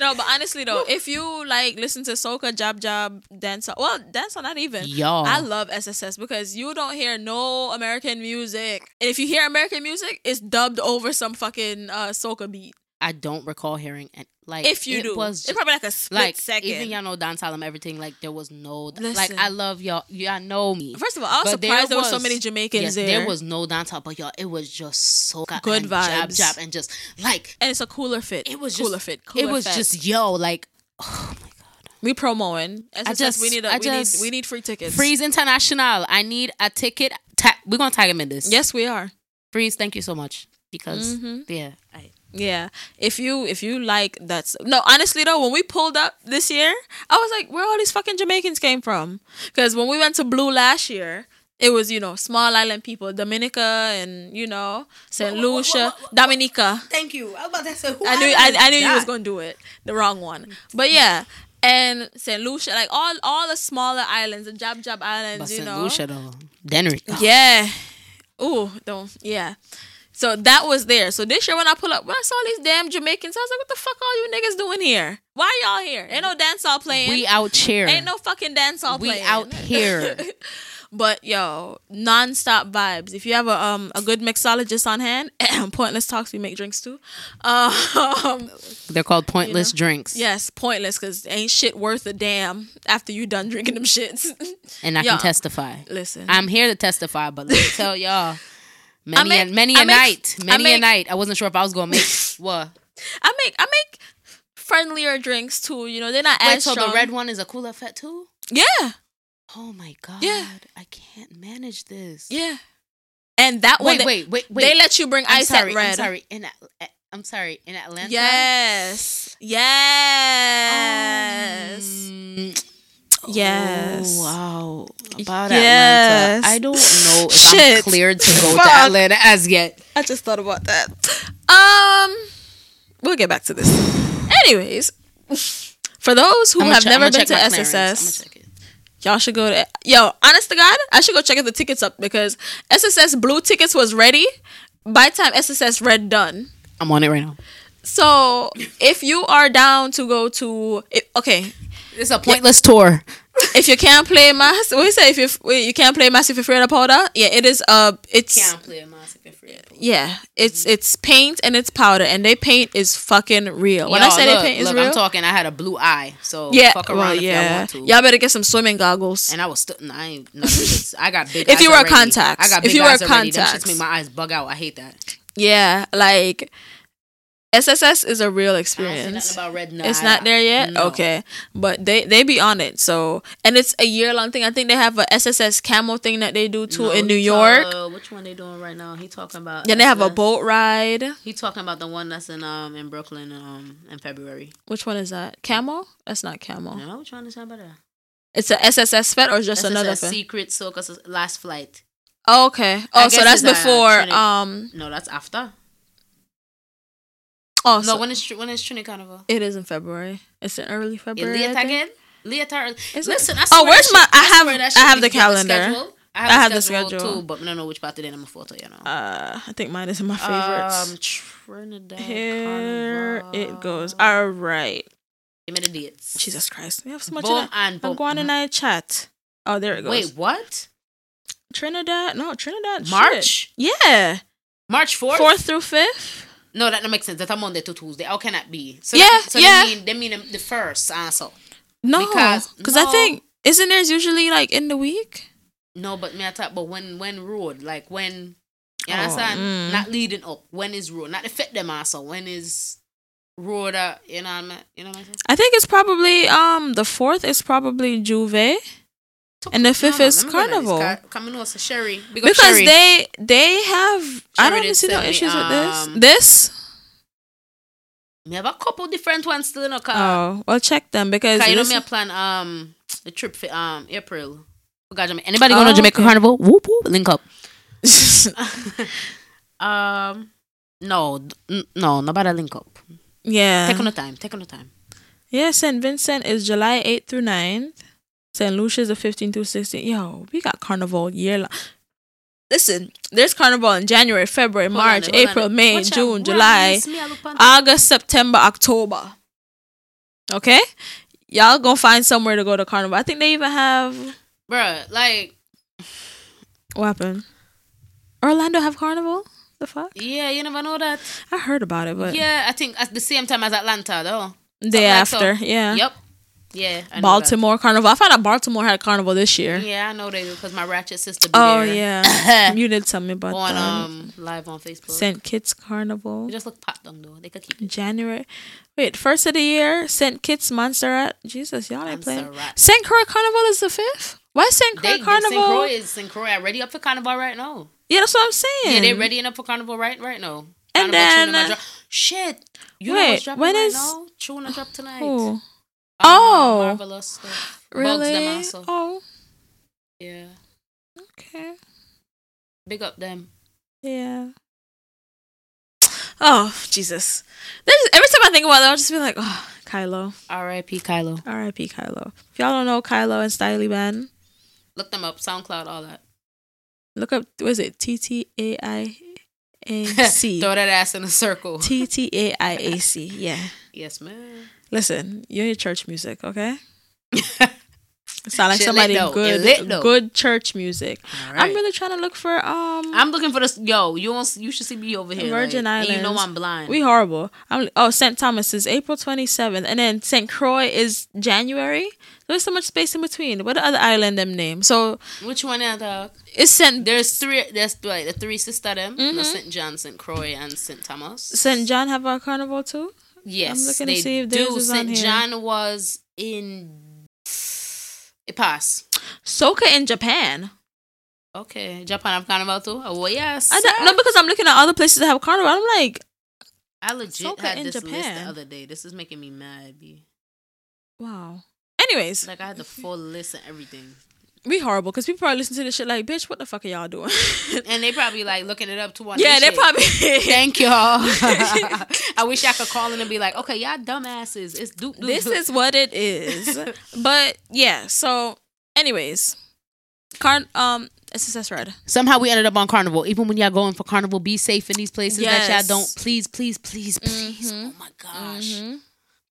No, but honestly though, if you like listen to soca, job job, dancer, well, dancer not even. Yo, I love S S S because you don't hear no American music, and if you hear American music, it's dubbed over some fucking uh, soca beat. I don't recall hearing any. Like, if you it do, was just, it's probably like a split like, second. Even y'all know Don Salem, everything. Like, there was no. Listen. Like, I love y'all. Y'all know me. First of all, I was but surprised there, was, there were so many Jamaicans yes, there. There was no Don Salem, but y'all, it was just so good vibes. Jab, jab, and just like. And it's a cooler fit. It was cooler just, fit. Cooler it was fest. Just yo, like. Oh my god. We promoting. S S S, I just we need. A, I we just, need. We need free tickets. Freeze International. I need a ticket. Ta- We're gonna tag him in this. Yes, we are. Freeze, thank you so much because mm-hmm. yeah. I, Yeah, if you if you like that's no honestly though, when we pulled up this year, I was like, where all these fucking Jamaicans came from? Because when we went to Blue last year, it was you know small island people, Dominica and you know Saint Whoa, Lucia, whoa, whoa, whoa, whoa. Dominica. Thank you. I was about to say who I knew I, I knew you was gonna do it the wrong one, but yeah. And Saint Lucia, like all all the smaller islands, the Jab Jab Islands, but you Saint know. Saint Lucia though, Denry. Oh. Yeah. Ooh, don't yeah. So that was there. So this year when I pull up, when I saw these damn Jamaicans, I was like, what the fuck are you niggas doing here? Why y'all here? Ain't no dancehall playing. We out here. Ain't no fucking dancehall playing. We out here. But yo, nonstop vibes. If you have a um a good mixologist on hand, Pointless Talks, we make drinks too. Um, They're called Pointless you know? Drinks. Yes, pointless, because ain't shit worth a damn after you done drinking them shits. And I yo, can testify. Listen. I'm here to testify, but let me tell y'all. Many make, a, many a make, night, many make, a night. I wasn't sure if I was gonna make what. I make I make friendlier drinks too. You know they're not Wait, as so strong. The red one is a cooler fet too. Yeah. Oh my god. Yeah. I can't manage this. Yeah. And that one. Wait, they, wait, wait, wait. They let you bring I'm ice sorry, at red. I'm sorry. In At- I'm sorry. In Atlanta. Yes. Yes. Um, Yes. Oh, wow. About yes. Atlanta. I don't know if Shit. I'm cleared to go Fuck. to Atlanta as yet. I just thought about that. Um, we'll get back to this. Anyways, for those who I'm have ch- never been to S S S, y'all should go to. Yo, honest to God, I should go check if the tickets up because S S S Blue tickets was ready by the time S S S Red done. I'm on it right now. So if you are down to go to, it, okay. It's a pointless yeah. tour. If you can't play mass, what you say? If you wait, you can't play mass if you're afraid of powder. Yeah, it is. Uh, it's can't play mass if you're afraid of powder. Yeah, it's mm-hmm. it's paint and it's powder, and they paint is fucking real. When Yo, I say look, they paint is look, real, I'm talking. I had a blue eye, so yeah, fuck around well, if yeah. y'all want to. Y'all better get some swimming goggles. And I was still, nah, I ain't. Nah, I got big. If eyes you wear contacts, I got big if you wear eyes contacts, that just make my eyes bug out. I hate that. Yeah, like. S S S is a real experience. About Red Nai. It's not there yet? No. Okay. But they, they be on it. So, and it's a year-long thing. I think they have a S S S camel thing that they do, too, no, in New York. Uh, which one they doing right now? He talking about... Then S S S. They have a boat ride. He talking about the one that's in um in Brooklyn um in February. Which one is that? Camel? That's not camel. No, what you understand about that? It's a S S S Fet or just S S S another Fet? Secret Soca Last Flight. Oh, okay. Oh, so that's before. Trini- um, no, that's after. Oh, no. So when is when is Trini Carnival? It is in February. It's in early February. Leota again? Leota. Listen, I oh, where's my? Should, I have I, I have the calendar. I have, I have the schedule too, but I don't know which part of it I'm a photo. You know. Uh, I think mine is in my favorites. Um, Trinidad. Here Carnival. It goes. All right. Give me the dates. Jesus Christ, we have so much. Boom and boom. Go on and I chat. Oh, there it goes. Wait, what? Trinidad? No, Trinidad. March? Shit. Yeah. March fourth. Fourth through fifth. No, that don't make sense. That's a Monday to Tuesday. How can that be? So yeah, that, so yeah. They mean they mean the first answer. No, because no. I think isn't there's usually like in the week. No, but me I talk about when when road like when you oh, understand mm. not leading up when is road not affect them answer when is road uh, you know what I mean? You know what I'm saying? I think it's probably um the fourth is probably Juve. And the fifth no, is Carnival. Car- coming also, Sherry. Because, because Sherry. they they have... Sherry I don't see no issues um, with this. This? We have a couple different ones still in our car. Oh, well, check them because... Because you know me I plan um, the trip for um, April. Anybody oh, going to Jamaica okay. Carnival? Whoop, whoop. Link up. um, No. N- no, nobody link up. Yeah. Take on the time. Take on the time. Yeah, Saint Vincent is July eighth through ninth. Saint Lucia's the fifteenth through sixteenth. Yo, we got Carnival year long. Listen, there's Carnival in January, February, hold March, on, April, on. May, watch June, out. July, August, September, October. Okay? Y'all gonna find somewhere to go to Carnival. I think they even have... Bruh, like... What happened? Orlando have Carnival? The fuck? Yeah, you never know that. I heard about it, but... Yeah, I think at the same time as Atlanta, though. Day after, like so. Yeah. Yep. Yeah, I know Baltimore that. Carnival. I found out Baltimore had Carnival this year. Yeah, I know they do because my ratchet sister. Be oh there. Yeah, you did tell me about on, that. Um, live on Facebook. Saint Kitts Carnival. They just look pop them though. They could keep it. January. Wait, first of the year. Saint Kitts Montserrat. Jesus, y'all ain't playing. Saint Croix Carnival is the fifth. Why Saint Croix they, Carnival? Saint Croix is Saint Croix ready up for Carnival right now. Yeah, that's what I'm saying. Yeah, they're readying up for Carnival right right now. And Carnival then uh, shit, you wait, know what's dropping when right is now? Chuna drop tonight. Who? Oh, um, marvelous stuff. Really? Them also. Oh, yeah. Okay. Big up them. Yeah. Oh Jesus! There's, every time I think about that, I'll just be like, oh, Kylo. R I P Kylo. R I P Kylo. If y'all don't know Kylo and Stylie Ban, look them up. SoundCloud, all that. Look up. What is it? T T A I A C. Throw that ass in a circle. T T A I A C. Yeah. Yes, ma'am. Listen, you need church music, okay? It's not like shit somebody good, good church music. Right. I'm really trying to look for um. I'm looking for this. Yo, you won't, you should see me over here. Virgin like, Islands. And you know I'm blind. We horrible. I'm oh Saint Thomas is April twenty-seventh, and then Saint Croix is January. There's so much space in between. What the other island them name? So which one are the? It's Saint. There's three. There's like the three sister them. Mm-hmm. No, Saint John, Saint Croix, and Saint Thomas. Saint John have a carnival too. Yes, I'm looking they to see if do. Is Saint on here. John was in it passed. Soka in Japan. Okay, Japan have carnival too. Oh yes, I don't, no because I'm looking at other places that have carnival. I'm like, I legit Soka had in this Japan. List the other day. This is making me mad. B. Wow. Anyways, like I had the full list and everything. We horrible because people probably listen to this shit like, bitch, what the fuck are y'all doing? And they probably like looking it up to one. Yeah, they shit. Probably. Thank y'all. I wish I could call in and be like, okay, y'all dumbasses. It's doop doop. This is what it is. But yeah, so anyways, Car- um, S S S Red. Somehow we ended up on Carnival. Even when y'all going for Carnival, be safe in these places yes. that y'all don't. Please, please, please, please. Mm-hmm. Oh my gosh. Mm-hmm.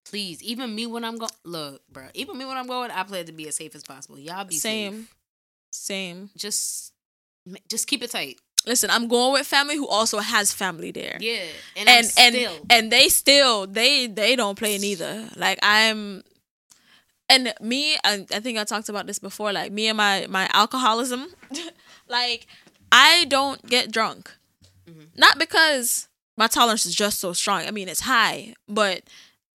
Please, even me when I'm going, look, bro. Even me when I'm going, I plan to be as safe as possible. Y'all be same, safe. same. Just, just keep it tight. Listen, I'm going with family who also has family there. Yeah, and and and, still. and they still they they don't play neither. Like I'm, and me, I, I think I talked about this before. Like me and my my alcoholism, like I don't get drunk, mm-hmm. not because my tolerance is just so strong. I mean, it's high, but.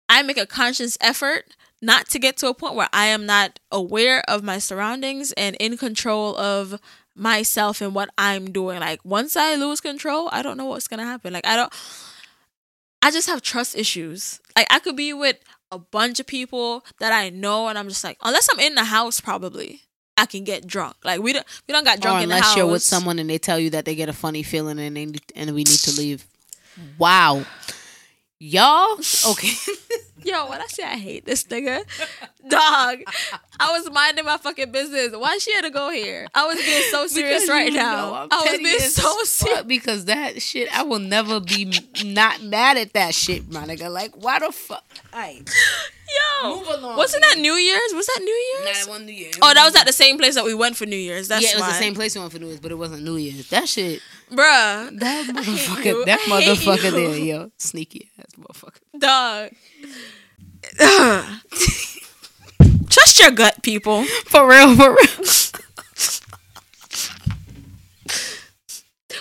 I make a conscious effort not to get to a point where I am not aware of my surroundings and in control of myself and what I'm doing. Like once I lose control, I don't know what's going to happen. Like I don't, I just have trust issues. Like I could be with a bunch of people that I know and I'm just like, unless I'm in the house probably. I can get drunk. Like we don't, we don't got drunk or in the house. Unless you're with someone and they tell you that they get a funny feeling and they and we need to leave. Wow, y'all. Okay. Yo, when I say I hate this nigga, dog, I was minding my fucking business. Why she had to go here? I was being so serious right now. I was being so serious because that shit. I will never be not mad at that shit, my nigga. Like, why the fuck? Alright. Yo, move along, wasn't man. that New Year's? Was that New Year's? Nah, that wasn't New Year's. Oh, that was at the same place that we went for New Year's. That's yeah, it was why. the same place we went for New Year's, but it wasn't New Year's. That shit, bruh. That motherfucker. That motherfucker there, yo, sneaky ass motherfucker. Dog. Trust your gut, people. For real, for real.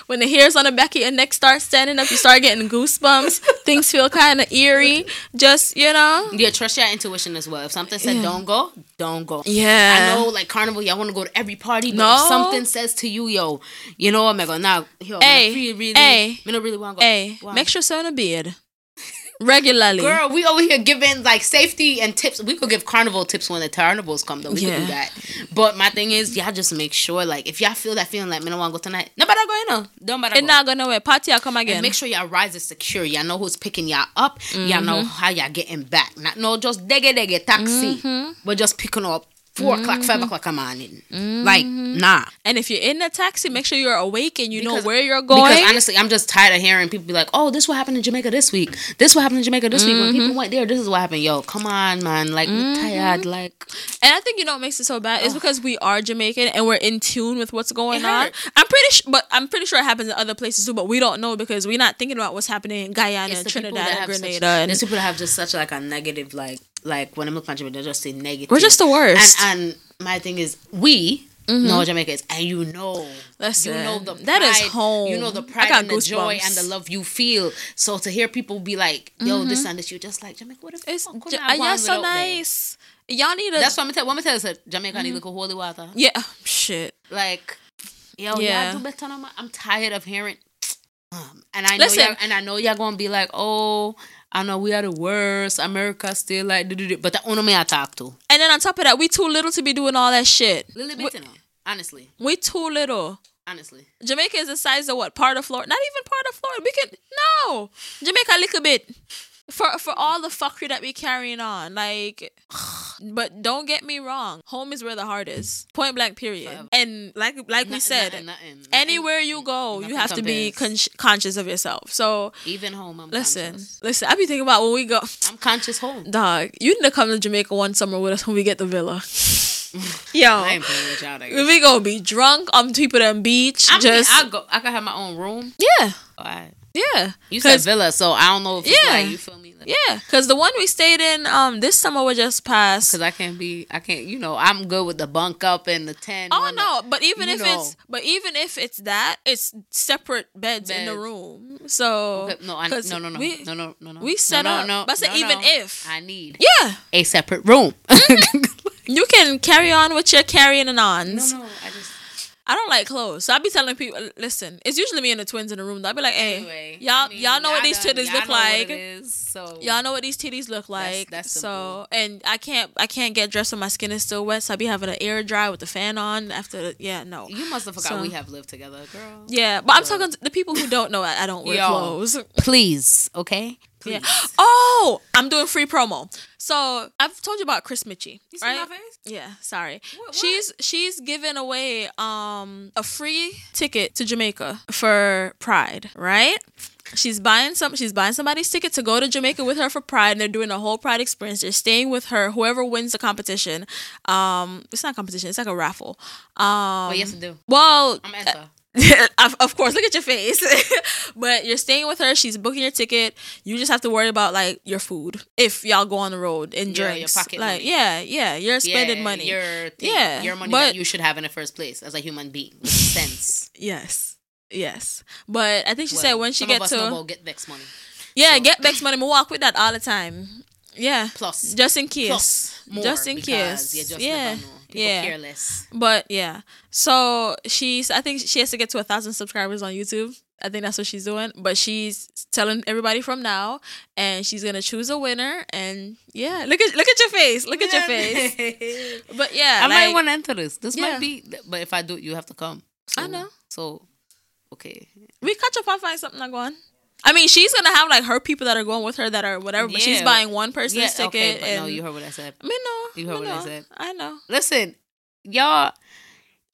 When the hairs on the back of your neck start standing up, you start getting goosebumps. Things feel kind of eerie. Just, you know. Yeah, trust your intuition as well. If something said yeah. don't go, don't go. Yeah. I know, like, Carnival, y'all want to go to every party, but no. if something says to you, yo, you know what, Megan, now, yo, hey, I really, hey, I really want to go. Hey, wow. Make sure so in a beard. Regularly. Girl, we over here giving, like, safety and tips. We could give Carnival tips when the carnivals come, though. We yeah. could do that. But my thing is, y'all just make sure, like, if y'all feel that feeling like, me don't want to go tonight, nobody go, you know. Don't matter. It's not going nowhere. Party, I'll come again. And make sure y'all rides is secure. Y'all know who's picking y'all up. Mm-hmm. Y'all know how y'all getting back. Not no just dege dege taxi. Mm-hmm. We're just picking up four mm-hmm. o'clock, five o'clock, come on in. Mm-hmm. Like, nah. And if you're in a taxi, make sure you're awake and you because, know where you're going. Because honestly, I'm just tired of hearing people be like, oh, this what happened in Jamaica this week. This what happened in Jamaica this mm-hmm. week. When people went there, this is what happened. Yo, come on, man. Like, mm-hmm. we're tired. Like, and I think, you know, what makes it so bad is because we are Jamaican and we're in tune with what's going on. I'm pretty sure, but I'm pretty sure it happens in other places too, but we don't know because we're not thinking about what's happening in Guyana and Trinidad and Grenada. Such, and there's people that have just such like a negative, like, Like, when I'm looking at Jamaica, they just say negative. We're just the worst. And, and my thing is, we mm-hmm. know Jamaica is, and you know. Listen, you know the pride, that is home. You know the pride and the goosebumps. Joy and the love you feel. So to hear people be like, yo, mm-hmm. this and this, you just like, Jamaica, what the fuck? J- are y'all so nice? There? Y'all need a... That's what I'm going to tell you. Tell Jamaica mm-hmm. need little holy water. Yeah, shit. Like, yo, yeah. y'all do better. My, I'm tired of hearing... Um, and I know Listen. y'all, and I know y'all gonna be like, oh, I know we are the worst. America still like, but that only me I talk to. And then on top of that, we too little to be doing all that shit. Little bit, we, no, honestly. We too little. Honestly, Jamaica is the size of what part of Florida? Not even part of Florida. We can no Jamaica a little bit for for all the fuckery that we carrying on. Like, but don't get me wrong, home is where the heart is. Point blank, period. Forever. And like like nothing, we said, nothing, nothing, nothing, anywhere you go, you have compares. to be con- conscious of yourself. So even home, I'm listen, conscious. listen. I be thinking about when we go. I'm conscious home, dog. You need to come to Jamaica one summer with us when we get the villa. Yo, I ain't playing with y'all, nigga. We gonna be drunk on people on beach. I just mean, I go. I can have my own room. Yeah. All right. Yeah. You said villa, so I don't know if it's yeah. like, you feel me? Like, yeah, because the one we stayed in um this summer was just past. Because I can't be, I can't, you know, I'm good with the bunk up and the tent. Oh, no, but even if know. it's, but even if it's that, it's separate beds, beds. in the room. So, okay. no, I, no, no, no, we, no, no, no, no. We set no, no, up, no, no, but no, even no. if. I need yeah. a separate room. Mm-hmm. You can carry on what you're carrying and on. No, no, I just. I don't like clothes, so I be telling people, listen, it's usually me and the twins in the room. I'll be like, hey, anyway, y'all, I mean, y'all know y'all what these titties look like. Is, so. Y'all know what these titties look like. That's, that's so, and I can't, I can't get dressed when my skin is still wet, so I be having an air dry with the fan on after. The, yeah, no. You must have forgot so, we have lived together, girl. Yeah, but girl. I'm talking to the people who don't know. I, I don't wear Yo, clothes. Please, okay. Yeah. Oh, I'm doing free promo. So I've told you about Chris Michie. You see right? my face? Yeah, sorry. What, what? She's she's giving away um a free ticket to Jamaica for Pride, right? She's buying some. She's buying somebody's ticket to go to Jamaica with her for Pride, and they're doing a whole Pride experience. They're staying with her. Whoever wins the competition, um, it's not a competition. It's like a raffle. Um, well, yes, I do. Well, I'm Esther. of, of course, look at your face. But you're staying with her. She's booking your ticket. You just have to worry about like your food if y'all go on the road and yeah, drinks. Your pocket like money. yeah, yeah, you're spending yeah, money. Your thing, yeah, your money but, that you should have in the first place as a human being. Makes sense. Yes, yes. But I think she well, said when she gets to no get Vex money. Yeah, so. get Vex money. We walk with that all the time. Yeah. Plus. Just in case. Plus more just in case. You just yeah. Never know. Yeah. Careless. But yeah. So she's I think she has to get to a thousand subscribers on YouTube. I think that's what she's doing. But she's telling everybody from now, and she's gonna choose a winner. And yeah, look at look at your face, look at yeah. your face. But yeah, I like, might want to enter this. This yeah. might be, but if I do, you have to come. So, I know. So okay, we catch up and find something to go on. I mean, she's gonna have like her people that are going with her that are whatever, but yeah. she's buying one person's yeah, ticket. Okay, but and, no, you heard what I said. I mean, no, you heard what know. I said. I know. Listen, y'all.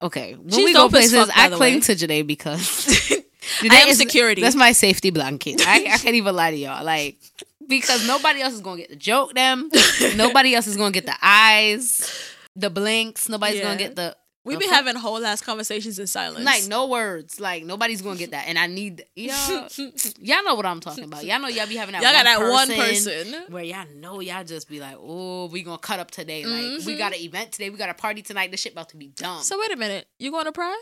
Okay, when she's we go places, fuck, I cling way. to Janae because. Today I am is, security. That's my safety blanket. I, I can't even lie to y'all. Like, because nobody else is going to get the joke them. Nobody else is going to get the eyes, the blinks. Nobody's yeah. going to get the... We the be fun. having whole ass conversations in silence. Like, no words. Like, nobody's going to get that. And I need... Y'all, y'all know what I'm talking about. Y'all know y'all be having that y'all got one that person one person. Where y'all know y'all just be like, oh, we going to cut up today. Like, mm-hmm. we got an event today. We got a party tonight. This shit about to be dumb. So, wait a minute. You going to Pride?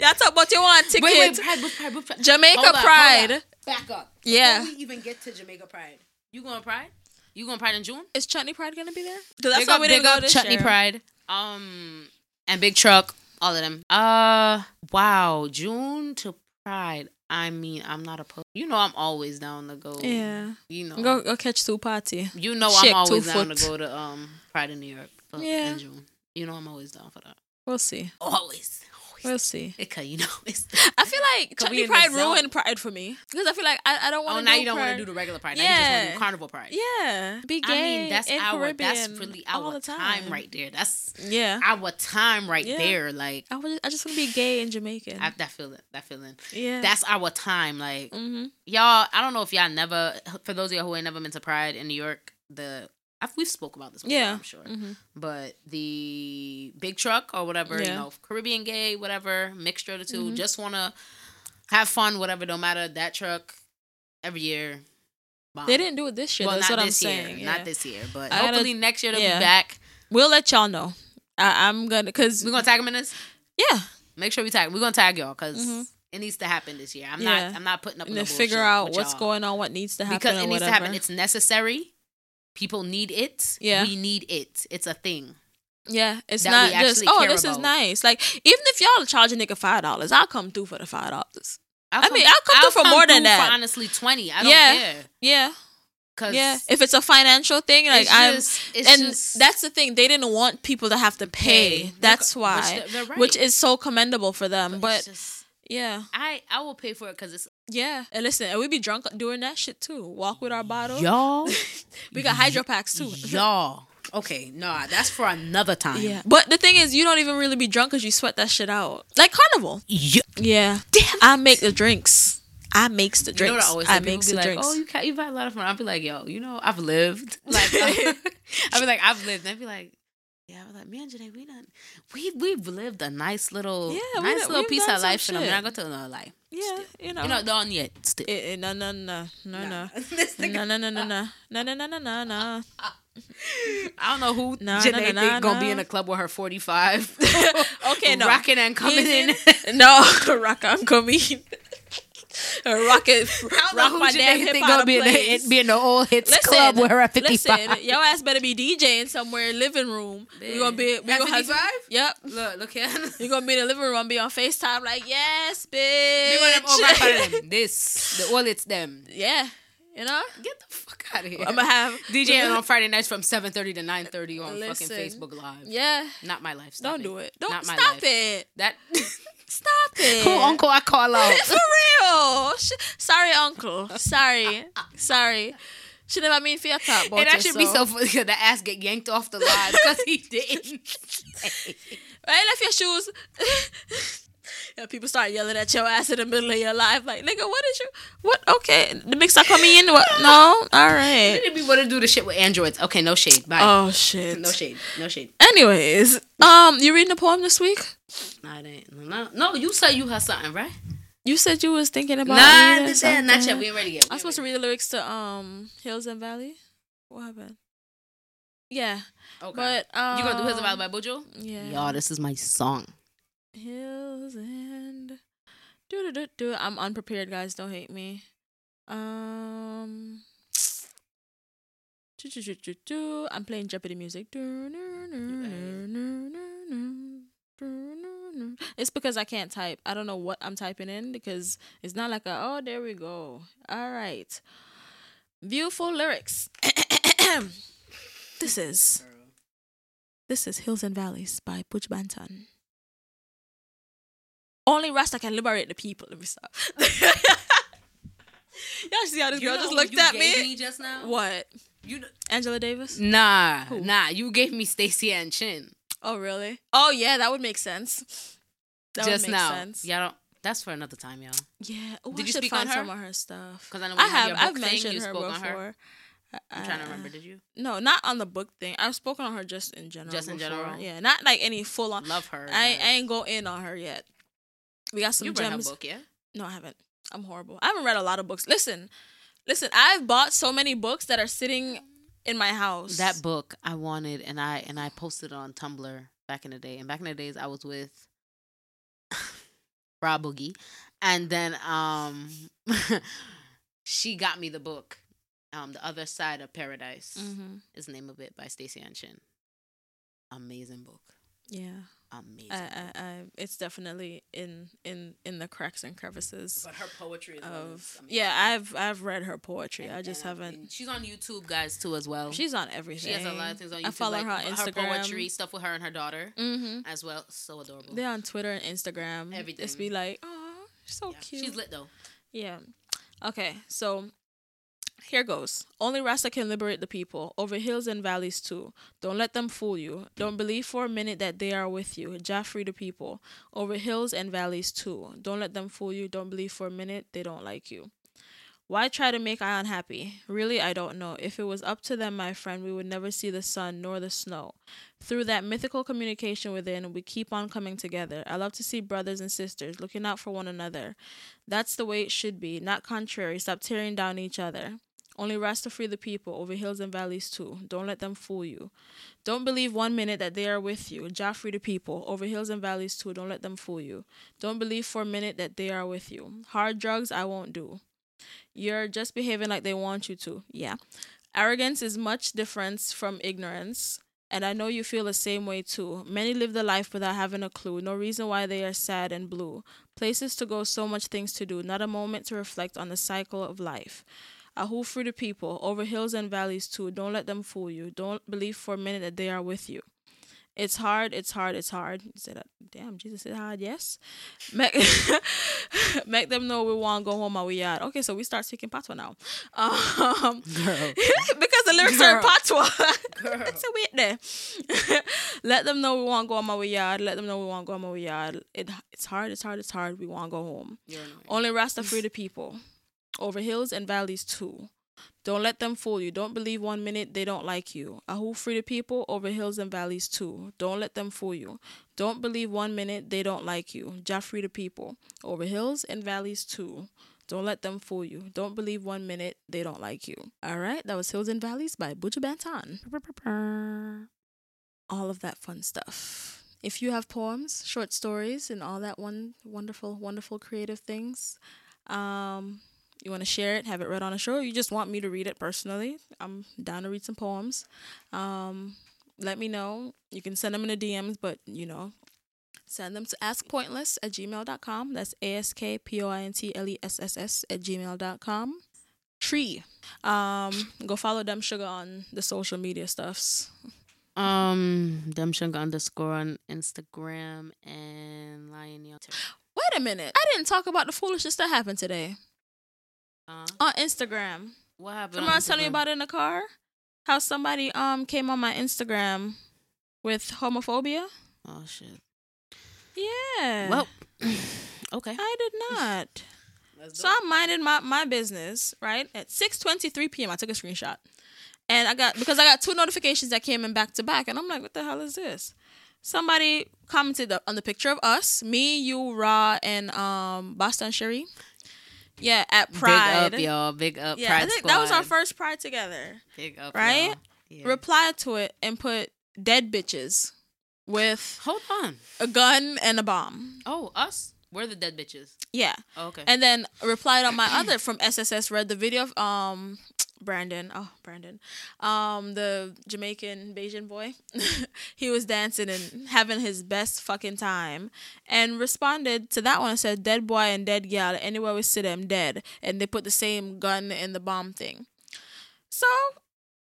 Y'all talk about your one ticket. Wait, wait, pride, pride, pride, pride. Jamaica hold up, Pride. Hold up. Back up. Yeah. Before we even get to Jamaica Pride. You going Pride? You going Pride in June? Is Chutney Pride going to be there? Because that's why we didn't go this Chutney year. Pride. Um, and Big Truck. All of them. Uh, wow. June to Pride. I mean, I'm not opposed. You know I'm always down to go. Yeah. You know. Go, go catch two party. You know Shake I'm always down foot. to go to um Pride in New York uh, yeah. in June. You know I'm always down for that. We'll see. Always. We'll see. Because, you know, it's I feel like Chutney Pride ruined Pride for me. Because I feel like I, I don't want to do Oh, now you don't want to do the regular Pride. Yeah. Now you just want to do Carnival Pride. Yeah. Be gay I mean, that's in our, Caribbean that's really our time. time right there. That's yeah. our time right yeah. there. Like, I, would, I just want to be gay in Jamaican. I, that feeling. That feeling. Yeah. That's our time. Like, mm-hmm. y'all, I don't know if y'all never, for those of y'all who ain't never been to Pride in New York, the... I've, we've spoke about this before, yeah. I'm sure. Mm-hmm. But the big truck or whatever, yeah. you know, Caribbean gay, whatever, mixture of the two, mm-hmm. just want to have fun, whatever, don't matter. That truck, every year. Bomb. They didn't do it this year. Well, that's what I'm saying. Year, yeah. Not this year, but I hopefully gotta, next year they'll yeah. be back. We'll let y'all know. I, I'm going to, because. We're going to tag them in this? Yeah. Make sure we tag. We're going to tag y'all, because. Mm-hmm. It needs to happen this year. I'm yeah. not I'm not putting up with no bullshit. Figure out what's going on, what needs to happen. Because it needs whatever. to happen. It's necessary. People need it. Yeah. We need it. It's a thing. Yeah. It's not just, oh, this about. is nice. Like, even if y'all charge a nigga five dollars, I'll come through for the five dollars. I'll I mean, come, I'll come I'll through for come more through than that. For honestly, twenty dollars. I don't yeah. care. Yeah. Cause yeah. If it's a financial thing, like, I'm. Just, and just, that's the thing. They didn't want people to have to pay. pay. That's they're, why. Which, they're right. which is so commendable for them. But, but just, yeah. I, I will pay for it because it's. Yeah, and listen, and we be drunk doing that shit too. Walk with our bottle, y'all. We got hydro packs too, y'all. Okay, nah, that's for another time. Yeah, but the thing is, you don't even really be drunk because you sweat that shit out, like Carnival. Yeah, yeah. Damn it. I make the drinks. I makes the drinks. You know what I, always I makes be the like, drinks. Oh, you can't, you buy a lot of fun. I'll be like, yo, you know, I've lived. Like, I'll be like, I've lived. And I'll be like. Yeah, I was like, me and Janae, we done, we we've lived a nice little, yeah, nice done, little piece of life, and I'm not gonna tell no lie. Yeah, you know, you're not done yet. Still, no, no, no, no, no, no, no, no, no, no, no, no, no, no, no. I don't know who nah, Janae nah, nah, think nah, gonna nah. be in a club with her forty-five. Okay, no, rocking and coming in. No, rock and coming. Rocket, rock my damn hip out of be place. In the, be in the old hits listen, club with her at fifty-five. Listen, your ass better be DJing somewhere in living room. We're gonna be. We at gonna fifty-five? Have, yep. Look, look here. You're gonna be in the living room and be on FaceTime like, yes, bitch. You're gonna have all them. This, the all it's them. Yeah. You know? Get the fuck out of here. I'm gonna have DJing on Friday nights from seven thirty to nine thirty on listen, fucking Facebook Live. Yeah. Not my life. Stop don't it. do it. Don't Not my stop life. it. That. Stop it. Who uncle I call out? For real. She, sorry, uncle. Sorry. Sorry. She never mean for your top, boy. And that should so. be so funny because the ass get yanked off the line because he didn't. Right, left your shoes. Yeah, people start yelling at your ass in the middle of your life. Like, nigga, what is your... What? Okay. The mix are coming in? What? No? All right. You didn't want to do the shit with androids. Okay, no shade. Bye. Oh, shit. No shade. No shade. Anyways, um, you reading a poem this week? No, I didn't. No, no, you said you had something, right? You said you was thinking about nah, reading something. Nah, not yet. We ain't ready yet. I'm supposed to read the lyrics to um Hills and Valley. What happened? Yeah. Okay. But, um, you gonna do Hills and Valley by Buju? Yeah. Y'all, this is my song. Hills and do do do do. I'm unprepared, guys. Don't hate me. Um, do, do, do, do, do. I'm playing Jeopardy music. Do, do, do, do, do, do, do, do, do. It's because I can't type. I don't know what I'm typing in because it's not like a, oh, there we go. All right. Beautiful lyrics. This is This is Hills and Valleys by Buju Banton. Only Rasta can liberate the people. Let me stop. Y'all see how this you girl just looked at me? me just now? What? You know- Angela Davis? Nah. Who? Nah, you gave me Stacey Anchin. Oh, really? Oh, yeah, that would make sense. That just would make now. sense. Yeah, I don't. That's for another time, y'all. Yeah. Ooh, did I you speak find on her? Some of her stuff. Because I know we I have. I've thing, mentioned her before. Her. I, I'm trying to remember. Did you? No, not on the book thing. I've spoken on her just in general. Just in before. general. Yeah, not like any full on. Love her. I, I ain't go in on her yet. We got some you gems. You read her book, yeah? No, I haven't. I'm horrible. I haven't read a lot of books. Listen, listen. I've bought so many books that are sitting in my house. That book I wanted, and I and I posted it on Tumblr back in the day. And back in the days, I was with Rob Boogie, and then um, she got me the book, um, The Other Side of Paradise. Mm-hmm. Is the name of it, by Stacey Anchin. Amazing book. Yeah. Amazing. I, I, I, it's definitely in, in, in the cracks and crevices. But her poetry is of yeah, I've I've read her poetry. And, I just haven't. I mean, she's on YouTube, guys, too, as well. She's on everything. She has a lot of things on YouTube. I follow like her on Instagram. Her poetry stuff with her and her daughter, mm-hmm, as well. So adorable. They're on Twitter and Instagram. Everything. Just be like, oh, so yeah, cute. She's lit though. Yeah. Okay, so here goes. Only Rasta can liberate the people, over hills and valleys too. Don't let them fool you. Don't believe for a minute that they are with you. Jah free the people, over hills and valleys too. Don't let them fool you. Don't believe for a minute they don't like you. Why try to make I unhappy? Really, I don't know. If it was up to them, my friend, we would never see the sun nor the snow. Through that mythical communication within, we keep on coming together. I love to see brothers and sisters looking out for one another. That's the way it should be, not contrary. Stop tearing down each other. Only Rasta free the people, over hills and valleys too. Don't let them fool you. Don't believe one minute that they are with you. Jah free the people, over hills and valleys too. Don't let them fool you. Don't believe for a minute that they are with you. Hard drugs I won't do. You're just behaving like they want you to. Yeah. Arrogance is much different from ignorance. And I know you feel the same way too. Many live the life without having a clue. No reason why they are sad and blue. Places to go, so much things to do. Not a moment to reflect on the cycle of life. Ahu free the people, over hills and valleys too. Don't let them fool you. Don't believe for a minute that they are with you. It's hard, it's hard, it's hard. You said that. Damn, Jesus said hard, yes. Make, make them know we want to go home and we are. Okay, so we start speaking patois now. Um, Girl. Because the lyrics Girl. are in patois. Girl. It's a wait there. Let them know we want to go home and we are. Let them know we want to go home and we are. It, it's hard, it's hard, it's hard. We want to go home. Only Rasta free the people, over hills and valleys too. Don't let them fool you. Don't believe one minute they don't like you. Ahu free the people, over hills and valleys too. Don't let them fool you. Don't believe one minute they don't like you. Jah free the people, over hills and valleys too. Don't let them fool you. Don't believe one minute they don't like you. All right, that was Hills and Valleys by Buju Banton. All of that fun stuff. If you have poems, short stories, and all that one wonderful, wonderful creative things, um... you want to share it, have it read on a show, or you just want me to read it personally, I'm down to read some poems. Um, let me know. You can send them in the D Ms, but, you know, send them to ask pointless at gmail dot com. That's A-S-K-P-O-I-N-T-L-E-S-S-S at gmail dot com. Tree. Um, go follow DemSuga on the social media stuffs. Um, DemSuga underscore on Instagram and Lion Young. Wait a minute. I didn't talk about the foolishness that happened today. Uh, on Instagram. What happened? Someone was telling me about it in the car. How somebody um came on my Instagram with homophobia. Oh shit. Yeah. Well. Okay. I did not. So I minded my, my business, right? At six twenty-three p.m. I took a screenshot. And I got because I got two notifications that came in back to back, and I'm like, what the hell is this? Somebody commented on the picture of us, me, you, Ra, and um Boston Sherry. Yeah, at Pride. Big up, y'all. Big up, yeah, Pride I think Squad. That was our first Pride together. Big up, right? Yeah. Reply to it and put dead bitches with hold on a gun and a bomb. Oh, us? We're the dead bitches. Yeah. Oh, okay. And then replied on my other from S S S Red, the video of um Brandon, oh, Brandon, um, the Jamaican Bajan boy, he was dancing and having his best fucking time, and responded to that one and said, dead boy and dead gal, anywhere we see them dead, and they put the same gun in the bomb thing. So,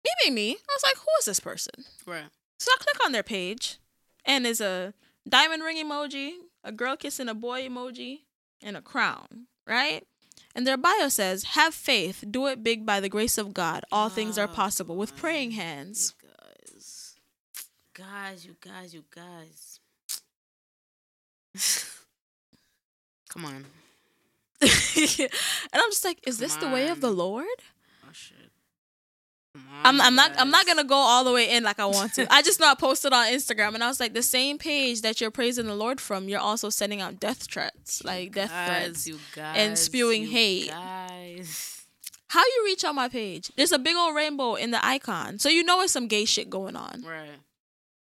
me being me, I was like, who is this person? Right. So I click on their page, and there's a diamond ring emoji, a girl kissing a boy emoji, and a crown, right? And their bio says, have faith, do it big by the grace of God. All oh, things are possible with praying hands. You guys, guys, you guys, you guys. Come on. And I'm just like, is Come this on. the way of the Lord? Oh, shit. Come on, I'm, I'm not I'm not going to go all the way in like I want to. I just know I posted on Instagram, and I was like, the same page that you're praising the Lord from, you're also sending out death threats, like you death guys, threats you guys, and spewing you hate. Guys. How you reach on my page? There's a big old rainbow in the icon, so you know it's some gay shit going on. Right.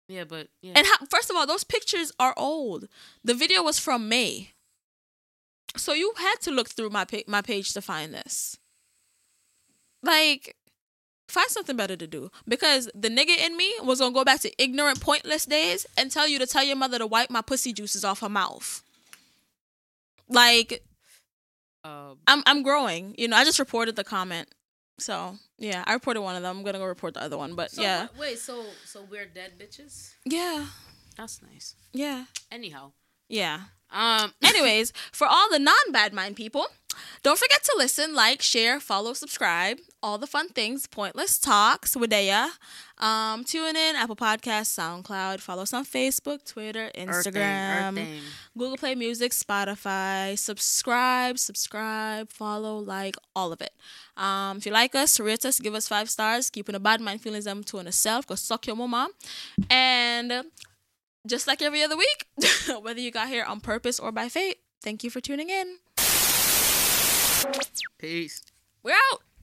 Yeah, but... Yeah. And how, first of all, those pictures are old. The video was from May. So you had to look through my, pa- my page to find this. Like... Find something better to do, because the nigga in me was going to go back to ignorant, pointless days and tell you to tell your mother to wipe my pussy juices off her mouth. Like, um, I'm I'm growing. You know, I just reported the comment. So, yeah, I reported one of them. I'm going to go report the other one, but so, yeah. Wait, so so we're dead bitches? Yeah. That's nice. Yeah. Anyhow. Yeah. Um. Anyways, for all the non-bad mind people, don't forget to listen, like, share, follow, subscribe, all the fun things. Pointless Talks, Wadea. Um, tune in, Apple Podcasts, SoundCloud. Follow us on Facebook, Twitter, Instagram, Earthing, Earthing. Google Play Music, Spotify. Subscribe, subscribe, follow, like, all of it. Um, if you like us, rate us, give us five stars. Keeping a bad mind feelings them to yourself. Go suck your mama. And just like every other week, whether you got here on purpose or by fate, thank you for tuning in. Peace. We're out.